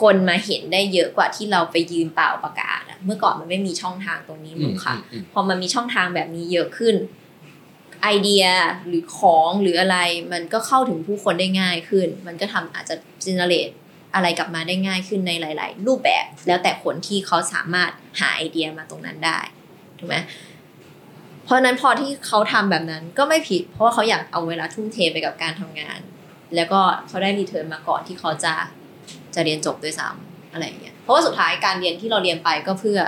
คนมาเห็นได้เยอะกว่าที่เราไปยืนเปล่าประกาศเมื่อก่อนมันไม่มีช่องทางตรงนี้หรอกค่ะพอมันมีช่องทางแบบนี้เยอะขึ้นไอเดียหรือของหรืออะไรมันก็เข้าถึงผู้คนได้ง่ายขึ้นมันก็ทำอาจจะ generate อะไรกลับมาได้ง่ายขึ้นในหลายๆรูปแบบแล้วแต่คนที่เขาสามารถหาไอเดียมาตรงนั้นได้ถูกไหมเพราะนั้นพอที่เขาทำแบบนั้นก็ไม่ผิดเพราะว่าเขาอยากเอาเวลาทุ่มเทไปกับการทำงานแล้วก็เขาได้รีเทิร์นมาก่อนที่เขาจะเรียนจบด้วยซ้ำอะไรอย่างเงี้ยเพราะว่าสุดท้ายการเรียนที่เราเรียนไปก็เพื่อ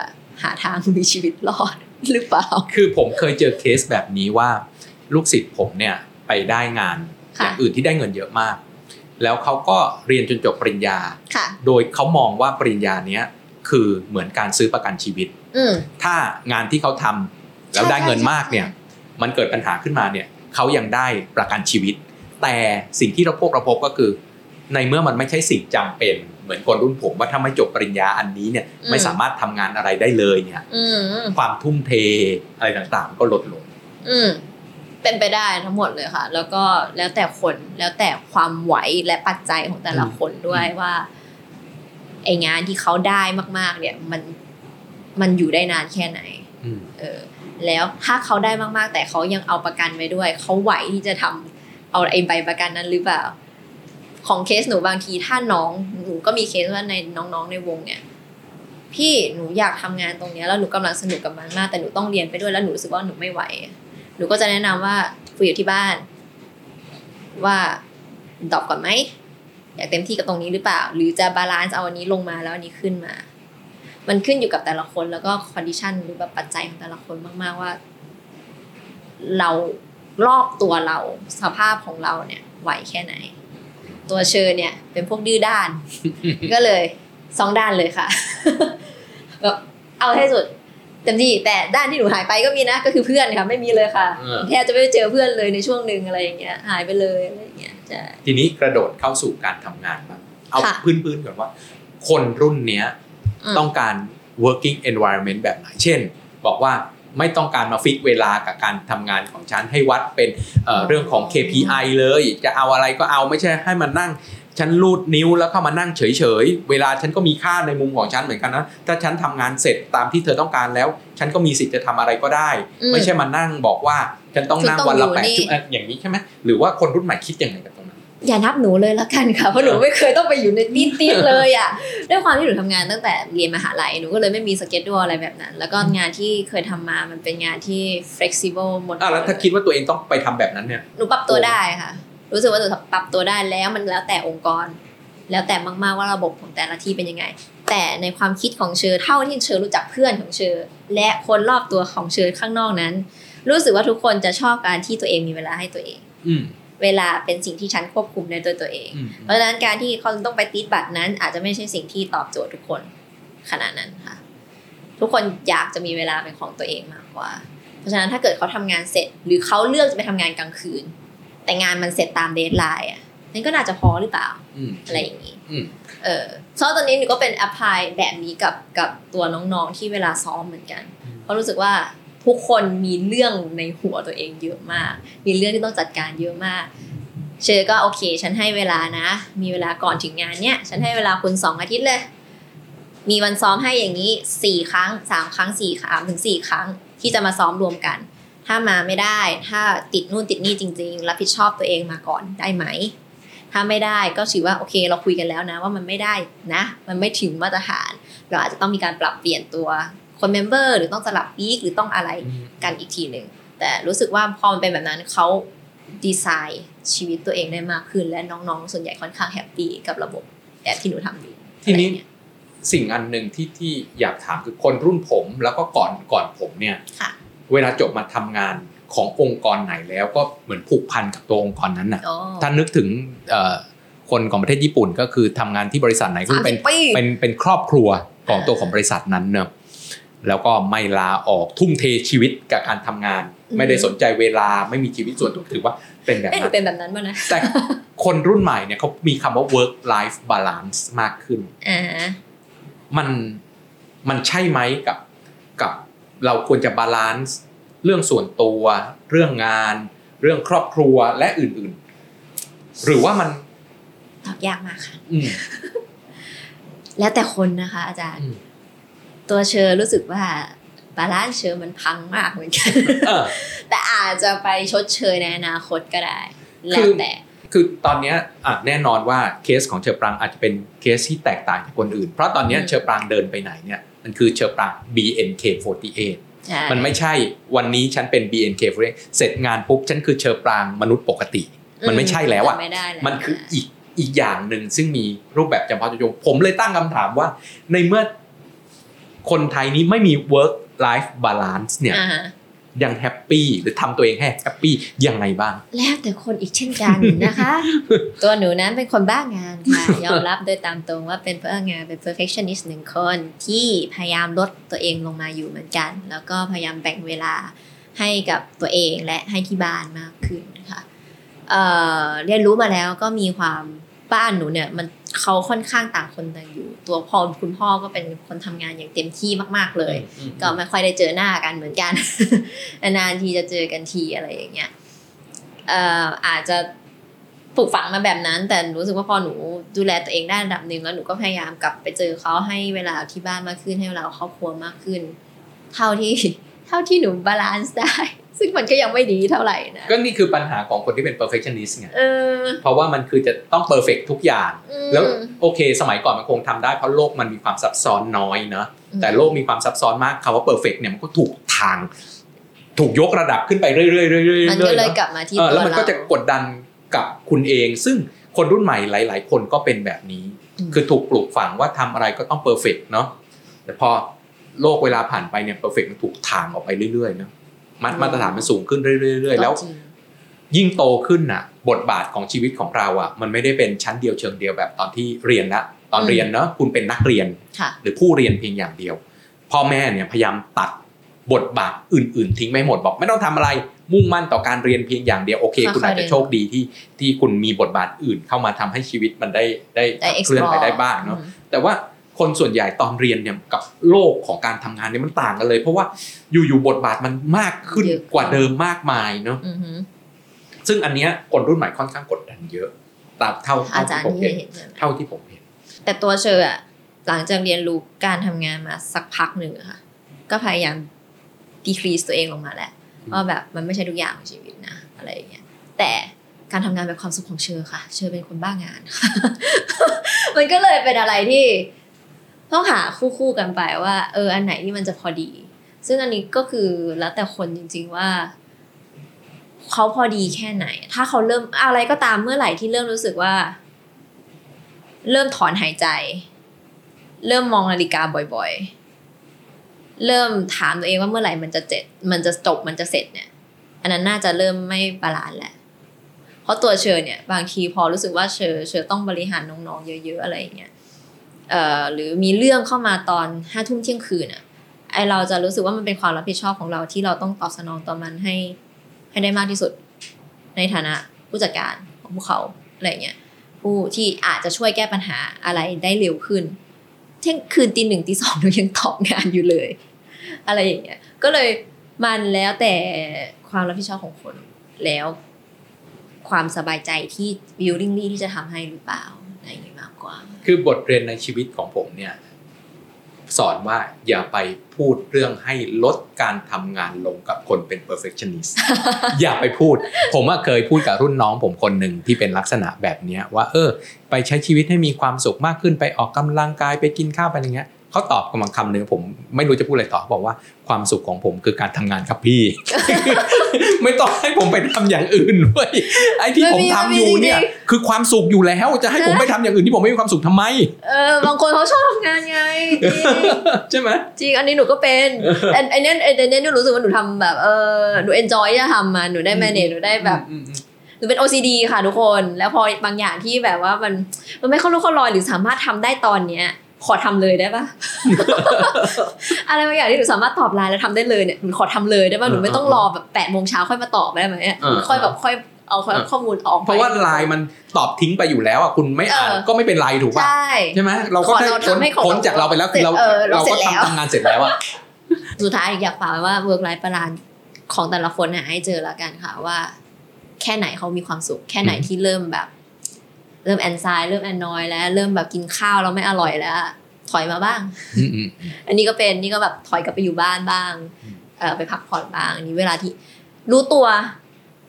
หาทางมีชีวิตรอดหรือเปล่าคือผมเคยเจอเคสแบบนี้ว่าลูกศิษย์ผมเนี่ยไปได้งานอย่างอื่นที่ได้เงินเยอะมากแล้วเขาก็เรียนจนจบปริญญาโดยเขามองว่าปริญญาเนี้ยคือเหมือนการซื้อประกันชีวิตถ้างานที่เขาทำแล้วได้เงินมากเนี่ยมันเกิดปัญหาขึ้นมาเนี่ยเขายังได้ประกันชีวิตแต่สิ่งที่เราพบก็คือในเมื่อมันไม่ใช่สิ่งจำเป็นเหมือนคนรุ่นผมว่าถ้าไม่จบปริญญาอันนี้เนี่ยไม่สามารถทำงานอะไรได้เลยเนี่ยความทุ่มเทอะไรต่างๆก็ลดลง เป็นไปได้ทั้งหมดเลยค่ะแล้วก็แล้วแต่คนแล้วแต่ความไหวและปัจจัยของแต่ละคนด้วยว่าไองานที่เขาได้มากๆเนี่ยมันอยู่ได้นานแค่ไหนแล้วถ้าเขาได้มากๆแต่เขายังเอาประกันไว้ด้วยเขาไหวที่จะทำเอาไอ้ใบประกันนั้นหรือเปล่าของเคสหนูบางทีถ้าน้องหนูก็มีเคสว่าในน้องๆในวงเนี่ยพี่หนูอยากทำงานตรงนี้แล้วหนูกำลังสนุกกับมันมากแต่หนูต้องเรียนไปด้วยแล้วหนูรู้สึกว่าหนูไม่ไหวหนูก็จะแนะนำว่าคุยกับที่บ้านว่าดรอปก่อนไหมอยากเต็มที่กับตรงนี้หรือเปล่าหรือจะบาลานซ์เอาอันนี้ลงมาแล้วอันนี้ขึ้นมามันขึ้นอยู่กับแต่ละคนแล้วก็คอนดิชันหรือแบบปัจจัยของแต่ละคนมากๆว่าเรารอบตัวเราสภาพของเราเนี่ยไหวแค่ไหนตัวเชอเนี่ยเป็นพวกดื้อด้าน ก็เลยสองด้านเลยค่ะแบบเอาให้สุดเต็มที่แต่ด้านที่หนูหายไปก็มีนะก็คือเพื่อนค่ะไม่มีเลยค่ะแทบจะไม่เจอเพื่อนเลยในช่วงนึงอะไรอย่างเงี้ยหายไปเลยอะไรอย่างเงี้ยใช่ทีนี้กระโดดเข้าสู่การทำงานบ้างเอาพื้นๆก่อนว่าคนรุ่นเนี้ยต้องการ working environment แบบไหนเช่นบอกว่าไม่ต้องการมาฟิกเวลากับการทำงานของฉันให้วัดเป็นเรื่องของ KPI เลยจะเอาอะไรก็เอาไม่ใช่ให้มันนั่งฉันลูดนิ้วแล้วเข้ามานั่งเฉยๆเวลาฉันก็มีค่าในมุมของฉันเหมือนกันนะถ้าฉันทำงานเสร็จตามที่เธอต้องการแล้วฉันก็มีสิทธิ์จะทำอะไรก็ได้ไม่ใช่มานั่งบอกว่าฉันต้องนั่งวันละ8 ชั่วโมงอย่างนี้ใช่ไหมหรือว่าคนรุ่นใหม่คิดยังไงกับตรงนั้นอย่านับหนูเลยละกันค่ะเพราะหนูไม่เคยต้องไปอยู่ในตีนเลยอ่ะด้วยความที่หนูทำงานตั้งแต่เรียนมหาลัยหนูก็เลยไม่มีสเกจดูอะไรแบบนั้นแล้วก็งานที่เคยทำมามันเป็นงานที่ flexible หมดแล้วถ้าคิดว่าตัวเองต้องไปทำแบบนั้นเนี่ยหนูปรับตัวได้ค่ะรู้สึกว่าหนูปรับตัวได้แล้วมันแล้วแต่องค์กรแล้วแต่มากๆว่าระบบของแต่ละที่เป็นยังไงแต่ในความคิดของเชอเท่าที่เชอรู้จักเพื่อนของเชอและคนรอบตัวของเชอข้างนอกนั้นรู้สึกว่าทุกคนจะชอบการที่ตัวเองมีเวลาให้ตัวเองเวลาเป็นสิ่งที่ฉันควบคุมในตัวเองเพราะฉะนั้นการที่เขาต้องไปติดบัตรนั้นอาจจะไม่ใช่สิ่งที่ตอบโจทย์ทุกคนขนาดนั้นค่ะทุกคนอยากจะมีเวลาเป็นของตัวเองมากกว่าเพราะฉะนั้นถ้าเกิดเขาทำงานเสร็จหรือเขาเลือกจะไปทำงานกลางคืนแต่งานมันเสร็จตามเดทไลน์อ่ะนั่นก็น่าจะพอหรือเปล่า อะไรอย่างนี้ซ้อมตอนนี้หนูก็เป็นแอพพลายแบบนี้กับตัวน้องๆที่เวลาซ้อมเหมือนกันเพราะรู้สึกว่าทุกคนมีเรื่องในหัวตัวเองเยอะมากมีเรื่องที่ต้องจัดการเยอะมากเชอก็โอเคฉันให้เวลานะมีเวลาก่อนถึงงานเนี้ยฉันให้เวลาคุณ2 อาทิตย์เลยมีวันซ้อมให้อย่างนี้4ครั้ง3ครั้ง4ครั้งถึง4ครั้งที่จะมาซ้อมรวมกันถ้ามาไม่ได้ถ้าติดนู่นติดนี่จริงๆรับผิดชอบตัวเองมาก่อนได้ไหมถ้าไม่ได้ก็ถือว่าโอเคเราคุยกันแล้วนะว่ามันไม่ได้นะมันไม่ถึงมาตรฐานเราอาจจะต้องมีการปรับเปลี่ยนตัวคนเมมเบอร์หรือต้องสลับปีกหรือต้องอะไรกันอีกทีหนึ่งแต่รู้สึกว่าพอมันเป็นแบบนั้นเขาดีไซน์ชีวิตตัวเองได้มากขึ้นและน้องๆส่วนใหญ่ค่อนข้างแฮปปี้กับระบบแบบที่หนูทำอยู่ทีนี้สิ่งอันหนึ่งที่อยากถามคือคนรุ่นผมแล้วก็ก่อนผมเนี่ยเวลาจบมาทำงานขององค์กรไหนแล้วก็เหมือนผูกพันกับตัวองค์กรนั้นน่ะถ้านึกถึงคนของประเทศญี่ปุ่นก็คือทำงานที่บริษัทไหนก็เป็นครอบครัวของตัวของบริษัทนั้นเนอะแล้วก็ไม่ลาออกทุ่มเทชีวิตกับการทำงานไม่ได้สนใจเวลาไม่มีชีวิตส่วนตัวถือว่าเป็นแบบนั้นป่ะนะแต่คนรุ่นใหม่เนี่ยเขามีคำว่า work life balance มากขึ้นมันใช่ไหมกับเราควรจะบาลานซ์เรื่องส่วนตัวเรื่องงานเรื่องครอบครัวและอื่นๆหรือว่ามันตอบยากมากค่ะแล้วแต่คนนะคะอาจารย์ตัวเชอรู้สึกว่าบาลานซ์เชอมันพังมากเหมือนกันแต่อาจจะไปชดเชยในอนาคตก็ได้แล้วแต่คือตอนนี้แน่นอนว่าเคสของเชอปรางอาจจะเป็นเคสที่แตกต่างจากคนอื่นเพราะตอนนี้เชอปรางเดินไปไหนเนี่ยมันคือเชอปราง BNK48 มันไม่ใช่วันนี้ฉันเป็น BNK48 เสร็จงานปุ๊บฉันคือเชอปรางมนุษย์ปกติมันไม่ใช่แล้วอ่ะมันคืออีกอย่างนึงซึ่งมีรูปแบบจำเพาะจงผมเลยตั้งคำถามว่าในเมื่อคนไทยนี้ไม่มี work life balance เนี่ยยังแฮปปี้หรือทำตัวเองให้แฮปปี้ยังไงบ้างแล้วแต่คนอีกเช่นกันนะคะ ตัวหนูนั้นเป็นคนบ้างานค่ะ ยอมรับโดยตามตรงว่าเป็นบ้างานเป็น perfectionist หนึ่งคนที่พยายามลดตัวเองลงมาอยู่เหมือนกันแล้วก็พยายามแบ่งเวลาให้กับตัวเองและให้ที่บ้านมากขึ้นค่ะเรียนรู้มาแล้วก็มีความบ้านหนูเนี่ยมันเขาค่อนข้างต่างคนต่างอยู่ตัวพ่อคุณพ่อก็เป็นคนทำงานอย่างเต็มที่มากๆเลยก็ไม่ค่อยได้เจอหน้ากันเหมือนกันนานทีจะเจอกันทีอะไรอย่างเงี้ย อาจจะปลูกฝังมาแบบนั้นแต่รู้สึกว่าพอหนูดูแลตัวเองได้ระดับนึงแล้วหนูก็พยายามกลับไปเจอเขาให้เวลาที่บ้านมากขึ้นให้เวลาครอบครัวมากขึ้นเท่าที่หนูบาลานซ์ได้ซึ่งมันก็ยังไม่ดีเท่าไหร่นะก็นี่คือปัญหาของคนที่เป็น perfectionist ไงเพราะว่ามันคือจะต้อง perfect ทุกอย่างแล้วโอเคสมัยก่อนมันคงทำได้เพราะโลกมันมีความซับซ้อนน้อยนะแต่โลกมีความซับซ้อนมากคำว่า perfect เนี่ยมันก็ถูกทางถูกยกระดับขึ้นไปเรื่อยๆมันก็เลยกลับมาที่ตัวเราแล้วมันก็จะกดดันกับคุณเองซึ่งคนรุ่นใหม่หลายๆคนก็เป็นแบบนี้คือถูกปลูกฝังว่าทำอะไรก็ต้อง perfect เนาะแต่พอโลกเวลาผ่านไปเนี่ย perfect มันถูกทางออกไปเรื่อยๆนะมาตรฐานมันสูงขึ้นเรื่อยๆแล้วยิ่งโตขึ้นน่ะบทบาทของชีวิตของเราอ่ะมันไม่ได้เป็นชั้นเดียวเชิงเดียวแบบตอนที่เรียนละตอนเรียนเนาะคุณเป็นนักเรียนหรือผู้เรียนเพียงอย่างเดียวพ่อแม่เนี่ยพยายามตัดบทบาทอื่นๆทิ้งไม่หมดบอกไม่ต้องทำอะไรมุ่งมั่นต่อการเรียนเพียงอย่างเดียวโอเคคุณอาจจะโชคดีที่คุณมีบทบาทอื่นเข้ามาทำให้ชีวิตมันได้เคลื่อนไปได้บ้างเนาะแต่ว่าคนส่วนใหญ่ตอนเรียนเนี่ยกับโลกของการทำงานเนี่ยมันต่างกันเลยเพราะว่าอยู่ๆบทบาทมันมากขึ้นกว่าเดิมมากมายเนาะซึ่งอันเนี้ยคนรุ่นใหม่ค่อนข้างกดดันเยอะตามเท่าที่ผมเห็นแต่ตัวเชออะหลังจากเรียนรู้การทำงานมาสักพักหนึ่งค่ะก็พยายาม decrease ตัวเองลงมาแหละว่าแบบมันไม่ใช่ทุกอย่างของชีวิตนะอะไรอย่างเงี้ยแต่การทำงานเป็นความสุขของเชอค่ะเชอเป็นคนบ้างาน มันก็เลยเป็นอะไรที่ต้องหาคู่ๆกันไปว่าอันไหนที่มันจะพอดีซึ่งอันนี้ก็คือแล้วแต่คนจริงๆว่าเขาพอดีแค่ไหนถ้าเขาเริ่มอะไรก็ตามเมื่อไหร่ที่เริ่มรู้สึกว่าเริ่มถอนหายใจเริ่มมองนาฬิกาบ่อยๆเริ่มถามตัวเองว่าเมื่อไหร่มันจะจบมันจะเสร็จเนี่ยอันนั้นน่าจะเริ่มไม่บาลานซ์แหละเพราะตัวเชอเนี่ยบางทีพอรู้สึกว่าเชอต้องบริหารน้องๆเยอะๆอะไรอย่างเงี้ยหรือมีเรื่องเข้ามาตอน5 ทุ่มเที่ยงคืนอ่ะไอเราจะรู้สึกว่ามันเป็นความรับผิดชอบของเราที่เราต้องตอบสนองต่อมันให้ได้มากที่สุดในฐานะผู้จัดการของพวกเขาอะไรเงี้ยผู้ที่อาจจะช่วยแก้ปัญหาอะไรได้เร็วขึ้นเที่ยงคืน 1:00 น 2:00 นเรายังตอบงานอยู่เลยอะไรอย่างเงี้ยก็เลยมันแล้วแต่ความรับผิดชอบของคนแล้วความสบายใจที่willinglyที่จะทำให้หรือเปล่าอะไรอย่างเงี้ยมากกว่าคือบทเรียนในชีวิตของผมเนี่ยสอนว่าอย่าไปพูดเรื่องให้ลดการทำงานลงกับคนเป็น perfectionist อย่าไปพูดผมว่าเคยพูดกับรุ่นน้องผมคนหนึ่งที่เป็นลักษณะแบบนี้ว่าไปใช้ชีวิตให้มีความสุขมากขึ้นไปออกกำลังกายไปกินข้าวไปอย่างเงี้ยเขาตอบกำลังคำหนึ่งผมไม่รู้จะพูดอะไรต่อบอกว่าความสุขของผมคือการทำงานครับพี่ ไม่ต้องให้ผมไปทำอย่างอื่นด้วยไอ้ที่ผมทำอยู่เนี่ยคือความสุขอยู่แล้วจะให้ผมไปทำอย่างอื่นที่ผมไม่มีความสุขทำไมบางคนเขาชอบทำงานไงใช่ไหมจริงอันนี้หนูก็เป็นไอ้เนี่ยหนูรู้สึกว่าหนูทำแบบหนู enjoy ที่จะทำมันหนูได้ manage หนูได้แบบหนูเป็น OCD ค่ะทุกคนแล้วพอบางอย่างที่แบบว่ามันไม่เข้ารูเข้ารอยหรือสามารถทำได้ตอนเนี้ยขอทำเลยได้ป่ะ อะไรบางอย่างที่หนูสามารถตอบไลน์แล้วทำได้เลยเนี่ยหนูขอทำเลยได้ป่ะหนูไม่ต้องรอแบบ 8:00 นค่อยมาตอบได้ไหมค่อยแบบค่อยเอาข้อมูลออกเพราะว่าไลน์มันตอบทิ้งไปอยู่แล้วอ่ะคุณไม่อ่านก็ไม่เป็นไรถูกป่ะใช่ไหมเราก็ได้ผลจากเราไปแล้วคือเราก็ทำงานเสร็จแล้วอ่ะสุดท้ายอยากฝากว่าเวิร์คไลฟ์บาลานซ์ของแต่ละคนหาให้เจอแล้วกันค่ะว่าแค่ไหนเขามีความสุขแค่ไหนที่เริ่มแบบเริ่มแอนไซด์เริ่มแอนนอยแล้วเริ่มแบบกินข้าวแล้วไม่อร่อยแล้วถอยมาบ้าง อันนี้ก็เป็นนี่ก็แบบถอยกลับไปอยู่บ้านบ้าง ไปพักผ่อนบ้างอันนี้เวลาที่รู้ตัว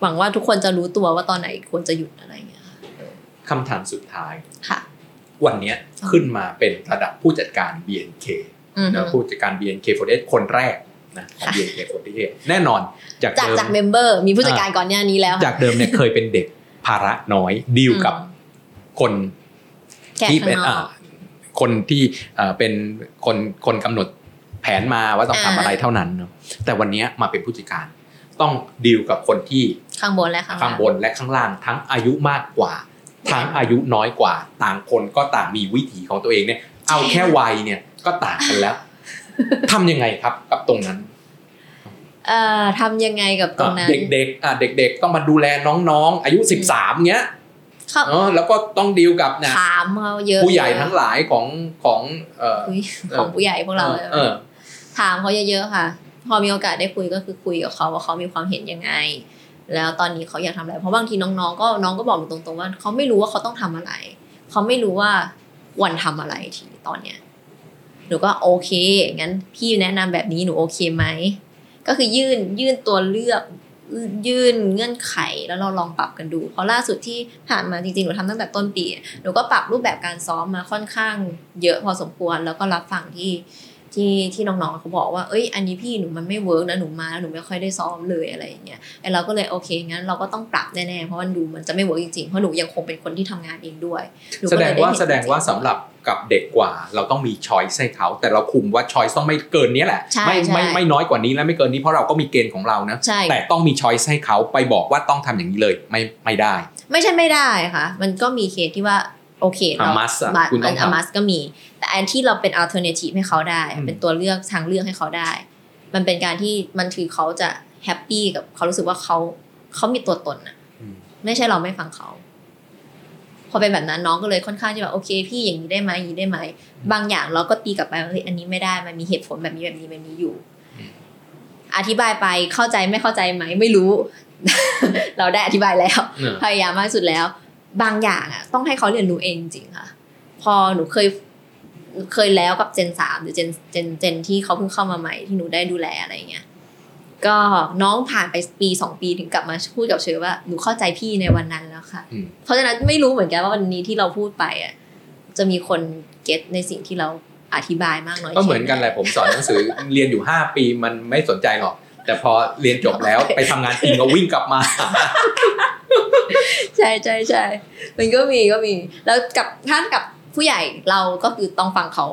หวังว่าทุกคนจะรู้ตัวว่าตอนไหนควรจะหยุดอะไรอย่างเงี้ยคำถามสุดท้ายค่ะวันนี้ขึ้นมาเป็นระดับผู้จัดการ BNK นะผู้จัดการ BNK48 คนแรกนะของ BNK48 แน่นอนจากเมมเบอร์มีผู้จัดการก่อนหน้านี้แล้วจากเดิมเนี่ยเคยเป็นเด็กภาระน้อยดีลกับคนที่เป็นคนกำหนดแผนมาว่าต้องทำอะไรเท่านั้นเนาะแต่วันนี้มาเป็นผู้จัดการต้องดีลกับคนที่ข้างบนและข้างล่างทั้งอายุมากกว่าทั้งอายุน้อยกว่าต่างคนก็ต่างมีวิถีของตัวเองเนี่ยเอาแค่วัยเนี่ยก็ต่างกันแล้ว ทำยังไงครับกับตรงนั้นทำยังไงกับตรงนั้นเด็กๆต้องมาดูแลน้องๆอายุ13เงี้ยแล้วก็ต้องดีลกับนะผู้ใหญ่ทั้งหลายของผู้ใหญ่พวกเราถามเขาเยอะๆค่ะพอมีโอกาสได้คุยก็คือคุยกับเขาว่าเขามีความเห็นยังไง แล้วตอนนี้เขาอยากทำอะไรเพราะบางทีน้องก็บอกตรงๆว่าเขาไม่รู้ว่าเขาต้องทำอะไรเขาไม่รู้ว่าควรทำอะไรทีตอนเนี้ยหนูก็โอเคงั้นพี่แนะนำแบบนี้หนูโอเคไหมก็คือยื่นตัวเลือกยื่นเงื่อนไขแล้วเราลองปรับกันดูเพราะล่าสุดที่ผ่านมาจริงๆหนูทำตั้งแต่ต้นปีหนูก็ปรับรูปแบบการซ้อมมาค่อนข้างเยอะพอสมควรแล้วก็รับฟังที่น้องๆเขาบอกว่าเอ้ยอันนี้พี่หนูมันไม่เวิร์กนะหนูมาแล้วหนูไม่ค่อยได้ซ้อมเลยอะไรอย่างเงี้ยไอเราก็เลยโอเคงั้นเราก็ต้องปรับแน่ๆเพราะมันดูมันจะไม่เวิร์กจริงๆเพราะหนูยังคงเป็นคนที่ทำงานเองด้วยแสดงว่าสำหรับกับเด็กกว่าเราต้องมี choice ให้เขาแต่เราคุมว่า choice ต้องไม่เกินนี้แหละไม่น้อยกว่านี้และไม่เกินนี้เพราะเราก็มีเกณฑ์ของเรานะแต่ต้องมี choice ให้เขาไปบอกว่าต้องทำอย่างนี้เลยไม่ได้ไม่ใช่ไม่ได้ค่ะมันก็มีเคสที่ว่าโอเคเราอามัสก็มีแต่อันที่เราเป็น alternative ให้เขาได้เป็นตัวเลือกทางเลือกให้เขาได้มันเป็นการที่มันถือเขาจะแฮปปี้กับเขารู้สึกว่าเขามีตัวตนอะไม่ใช่เราไม่ฟังเขาพอเป็นแบบนั้นน้องก็เลยค่อนข้างจะแบบโอเคพี่อย่างนี้ได้ไหมอย่างนี้ได้ไหมบางอย่างเราก็ตีกลับไปว่าอันนี้ไม่ได้มันมีเหตุผลแบบนี้อยู่อธิบายไปเข้าใจไม่เข้าใจไหมไม่รู้ เราได้อธิบายแล้ว พยายามมากสุดแล้วบางอย่างอ่ะต้องให้เขาเรียนรู้เองจริงค่ะพอหนูเคยแล้วกับเจน3หรือเจนที่เขาเพิ่งเข้ามาใหม่ที่หนูได้ดูแลอะไรเงี้ยก็น้องผ่านไปปี2ปีถึงกลับมาพูดกับเชอว่าหนูเข้าใจพี่ในวันนั้นแล้วค่ะเพราะฉะนั้นไม่รู้เหมือนกันว่าวันนี้ที่เราพูดไปอ่ะจะมีคนเก็ทในสิ่งที่เราอธิบายมากน้อยก็เหมือนกันแหละผมสอนหนังสือเรียนอยู่5ปีมันไม่สนใจหรอกแต่พอเรียนจบแล้วไปทำงานจริงก็วิ่งกลับมาใช่ใช่มันก็มีแล้วกับท่านกับผู้ใหญ่เราก็คือต้องฟังเขา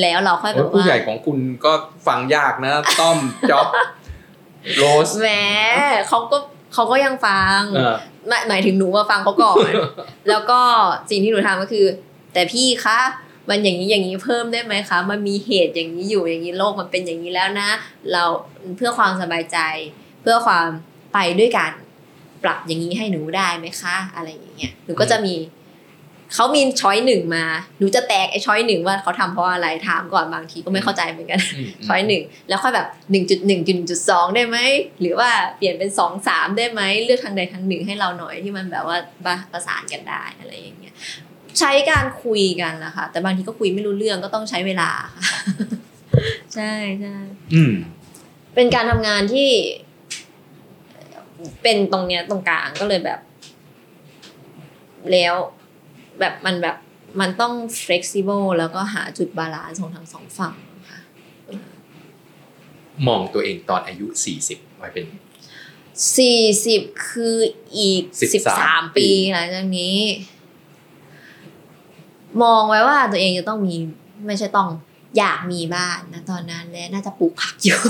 แล้วเราค่อยแบบว่าผู้ใหญ่ของคุณก็ฟังยากนะต้อมจ๊อบโรสแหมเขาก็ยังฟังหมายถึงหนูว่าฟังเขาก่อนแล้วก็สิ่งที่หนูทำก็คือแต่พี่คะมันอย่างนี้เพิ่มได้ไหมคะมันมีเหตุอย่างนี้อยู่อย่างนี้โลกมันเป็นอย่างนี้แล้วนะเราเพื่อความสบายใจเพื่อความไปด้วยกันปรับอย่างนี้ให้หนูได้ไหมคะอะไรอย่างเงี้ยหนูก็จะมีเขามีช้อยหนึ่งมาหนูจะแตกไอ้ช้อยหนึ่งว่าเขาทำเพราะอะไรถามก่อนบางทีก็ไม่เข้าใจเหมือนกันช้อยหนึ่งแล้วค่อยแบบ 1.1.2 ได้ไหมหรือว่าเปลี่ยนเป็น 2-3 ได้ไหมเลือกทางใดทางหนึ่งให้เราหน่อยที่มันแบบว่าประสานกันได้อะไรอย่างเงี้ยใช้การคุยกันนะคะแต่บางทีก็คุยไม่รู้เรื่องก็ต้องใช้เวลาใช่ใช่เป็นการทำงานที่เป็นตรงเนี้ยตรงกลางก็เลยแบบแล้วแบบมันต้อง flexible แล้วก็หาจุดบาลานซ์ของทั้งสองฝั่งค่ะมองตัวเองตอนอายุ40ไว้เป็น40คืออีก13ปีหลังจากนี้มองไว้ว่าตัวเองจะต้องมีไม่ใช่ต้องอยากมีบ้านนะตอนนั้นและน่าจะปลูกผักอยู่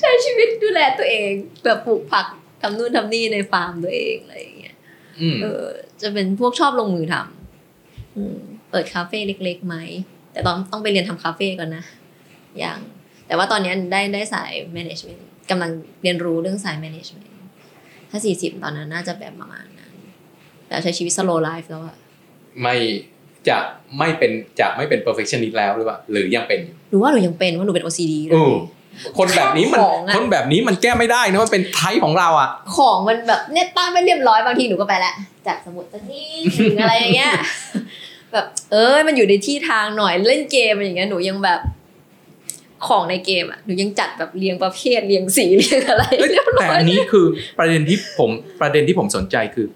ใช้ชีวิตดูแลตัวเองแบบปลูกผักทำนู่นทำนี่ในฟาร์มตัวเองอะไรอย่างเงี้ยจะเป็นพวกชอบลงมือทำเปิดคาเฟ่เล็กๆไหมแต่ต้องไปเรียนทำคาเฟ่ก่อนนะอย่างแต่ว่าตอนนี้ได้สาย management กำลังเรียนรู้เรื่องสาย management ถ้า40ตอนนั้นน่าจะแบบประมาณนั้นแต่ใช้ชีวิต slow life แล้วอะจะไม่เป็น perfectionist แล้วหรือเปล่าหรือยังเป็นหรือว่าหนูยังเป็นว่าหนูเป็น OCD เลยคนแบบนี้มันแก้ไม่ได้นะมันเป็นไทป์ของเราอ่ะของมันแบบเนี่ยตั้งไม่เรียบร้อยบางทีหนูก็ไปละจัดสมุดสักนิดนึงอะไรอย่างเงี้ยแบบมันอยู่ในที่ทางหน่อยเล่นเกมอะไรอย่างเงี้ยหนูยังแบบของในเกมอ่ะหนูยังจัดแบบเรียงประเภทเรียงสีเรียงอะไรแต่อันนี้คือประเด็นที่ผมสนใจคือ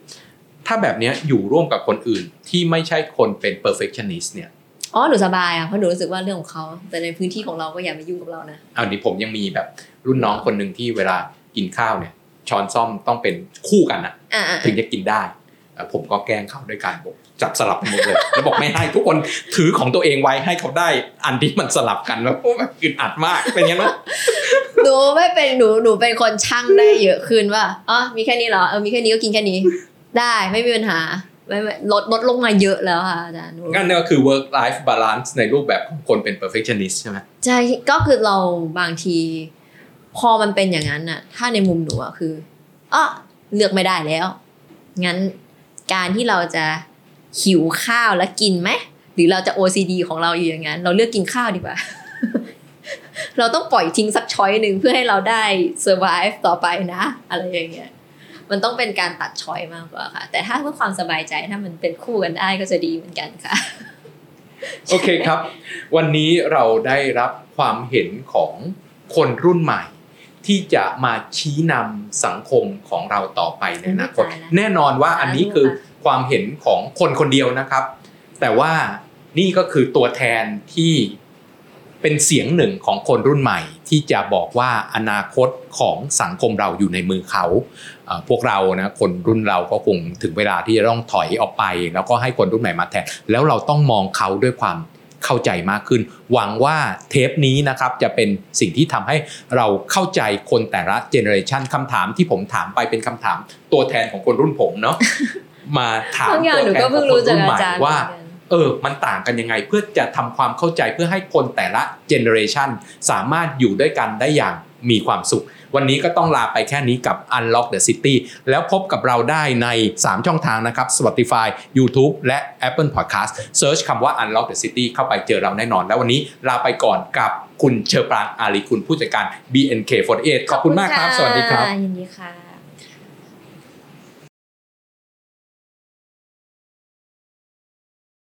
ถ้าแบบเนี้ยอยู่ร่วมกับคนอื่นที่ไม่ใช่คนเป็น perfectionist เนี่ยอ๋อหนูสบายอ่ะเพราะหนูรู้สึกว่าเรื่องของเขาแต่ในพื้นที่ของเราก็อย่ามายุ่งกับเรานะอ้าวนี่ผมยังมีแบบรุ่นน้องคนหนึ่งที่เวลากินข้าวเนี่ยช้อนซ่อมต้องเป็นคู่กันนะถึงจะกินได้ผมก็แกล้งเขาด้วยการจับสลับหมดเลยแล้วบอกไม่ให้ทุกคนถือของตัวเองไว้ให้เขาได้อันที่มันสลับกันแล้วโอ้แบบอึดอัดมากเป็นยังไงหนูไม่เป็นหนูเป็นคนช่างได้เยอะขึ้นว่าอ๋อมีแค่นี้เหรอมีแค่นี้ก็กินแค่นี้ได้ไม่มีปัญหาลดลงมาเยอะแล้วค่ะอาจารย์งั้นก็คือ work life balance ในรูปแบบของคนเป็น perfectionist ใช่ไหมใช่ก็คือเราบางทีพอมันเป็นอย่างนั้นน่ะถ้าในมุมหนูอ่ะคือเลือกไม่ได้แล้วงั้นการที่เราจะหิวข้าวแล้วกินไหมหรือเราจะ OCD ของเราอยู่อย่างนั้นเราเลือกกินข้าวดีกว่า เราต้องปล่อยทิ้งสักช้อยนึงเพื่อให้เราได้ survive ต่อไปนะอะไรอย่างเงี้ยมันต้องเป็นการตัดช้อยมากกว่าค่ะแต่ถ้าเพื่อความสบายใจถ้ามันเป็นคู่กันได้ก็จะดีเหมือนกันค่ะโอเคครับวันนี้เราได้รับความเห็นของคนรุ่นใหม่ที่จะมาชี้นำสังคมของเราต่อไปในอนาคตแน่นอนว่าอันนี้คือความเห็นของคนคนเดียวนะครับแต่ว่านี่ก็คือตัวแทนที่เป็นเสียงหนึ่งของคนรุ่นใหม่ที่จะบอกว่าอนาคตของสังคมเราอยู่ในมือเขาพวกเรานะคนรุ่นเราก็คงถึงเวลาที่จะต้องถอยออกไปแล้วก็ให้คนรุ่นใหม่มาแทนแล้วเราต้องมองเขาด้วยความเข้าใจมากขึ้นหวังว่าเทปนี้นะครับจะเป็นสิ่งที่ทำให้เราเข้าใจคนแต่ละเจเนอเรชันคำถามที่ผมถามไปเป็นคำถามตัวแทนของคนรุ่นผมเนาะมาถามตัวแทนของคนรุ่นใหม่ว่ามันต่างกันยังไงเพื่อจะทำความเข้าใจเพื่อให้คนแต่ละเจเนอเรชันสามารถอยู่ด้วยกันได้อย่างมีความสุขวันนี้ก็ต้องลาไปแค่นี้กับ Unlock the City แล้วพบกับเราได้ใน3ช่องทางนะครับ Spotify YouTube และ Apple Podcast Search คำว่า Unlock the City เข้าไปเจอเราแน่นอนแล้ววันนี้ลาไปก่อนกับคุณเชอปรางอาลีคุณผู้จัดการ BNK48 ขอบคุณมากครับสวัสดีครับยินดีค่ะ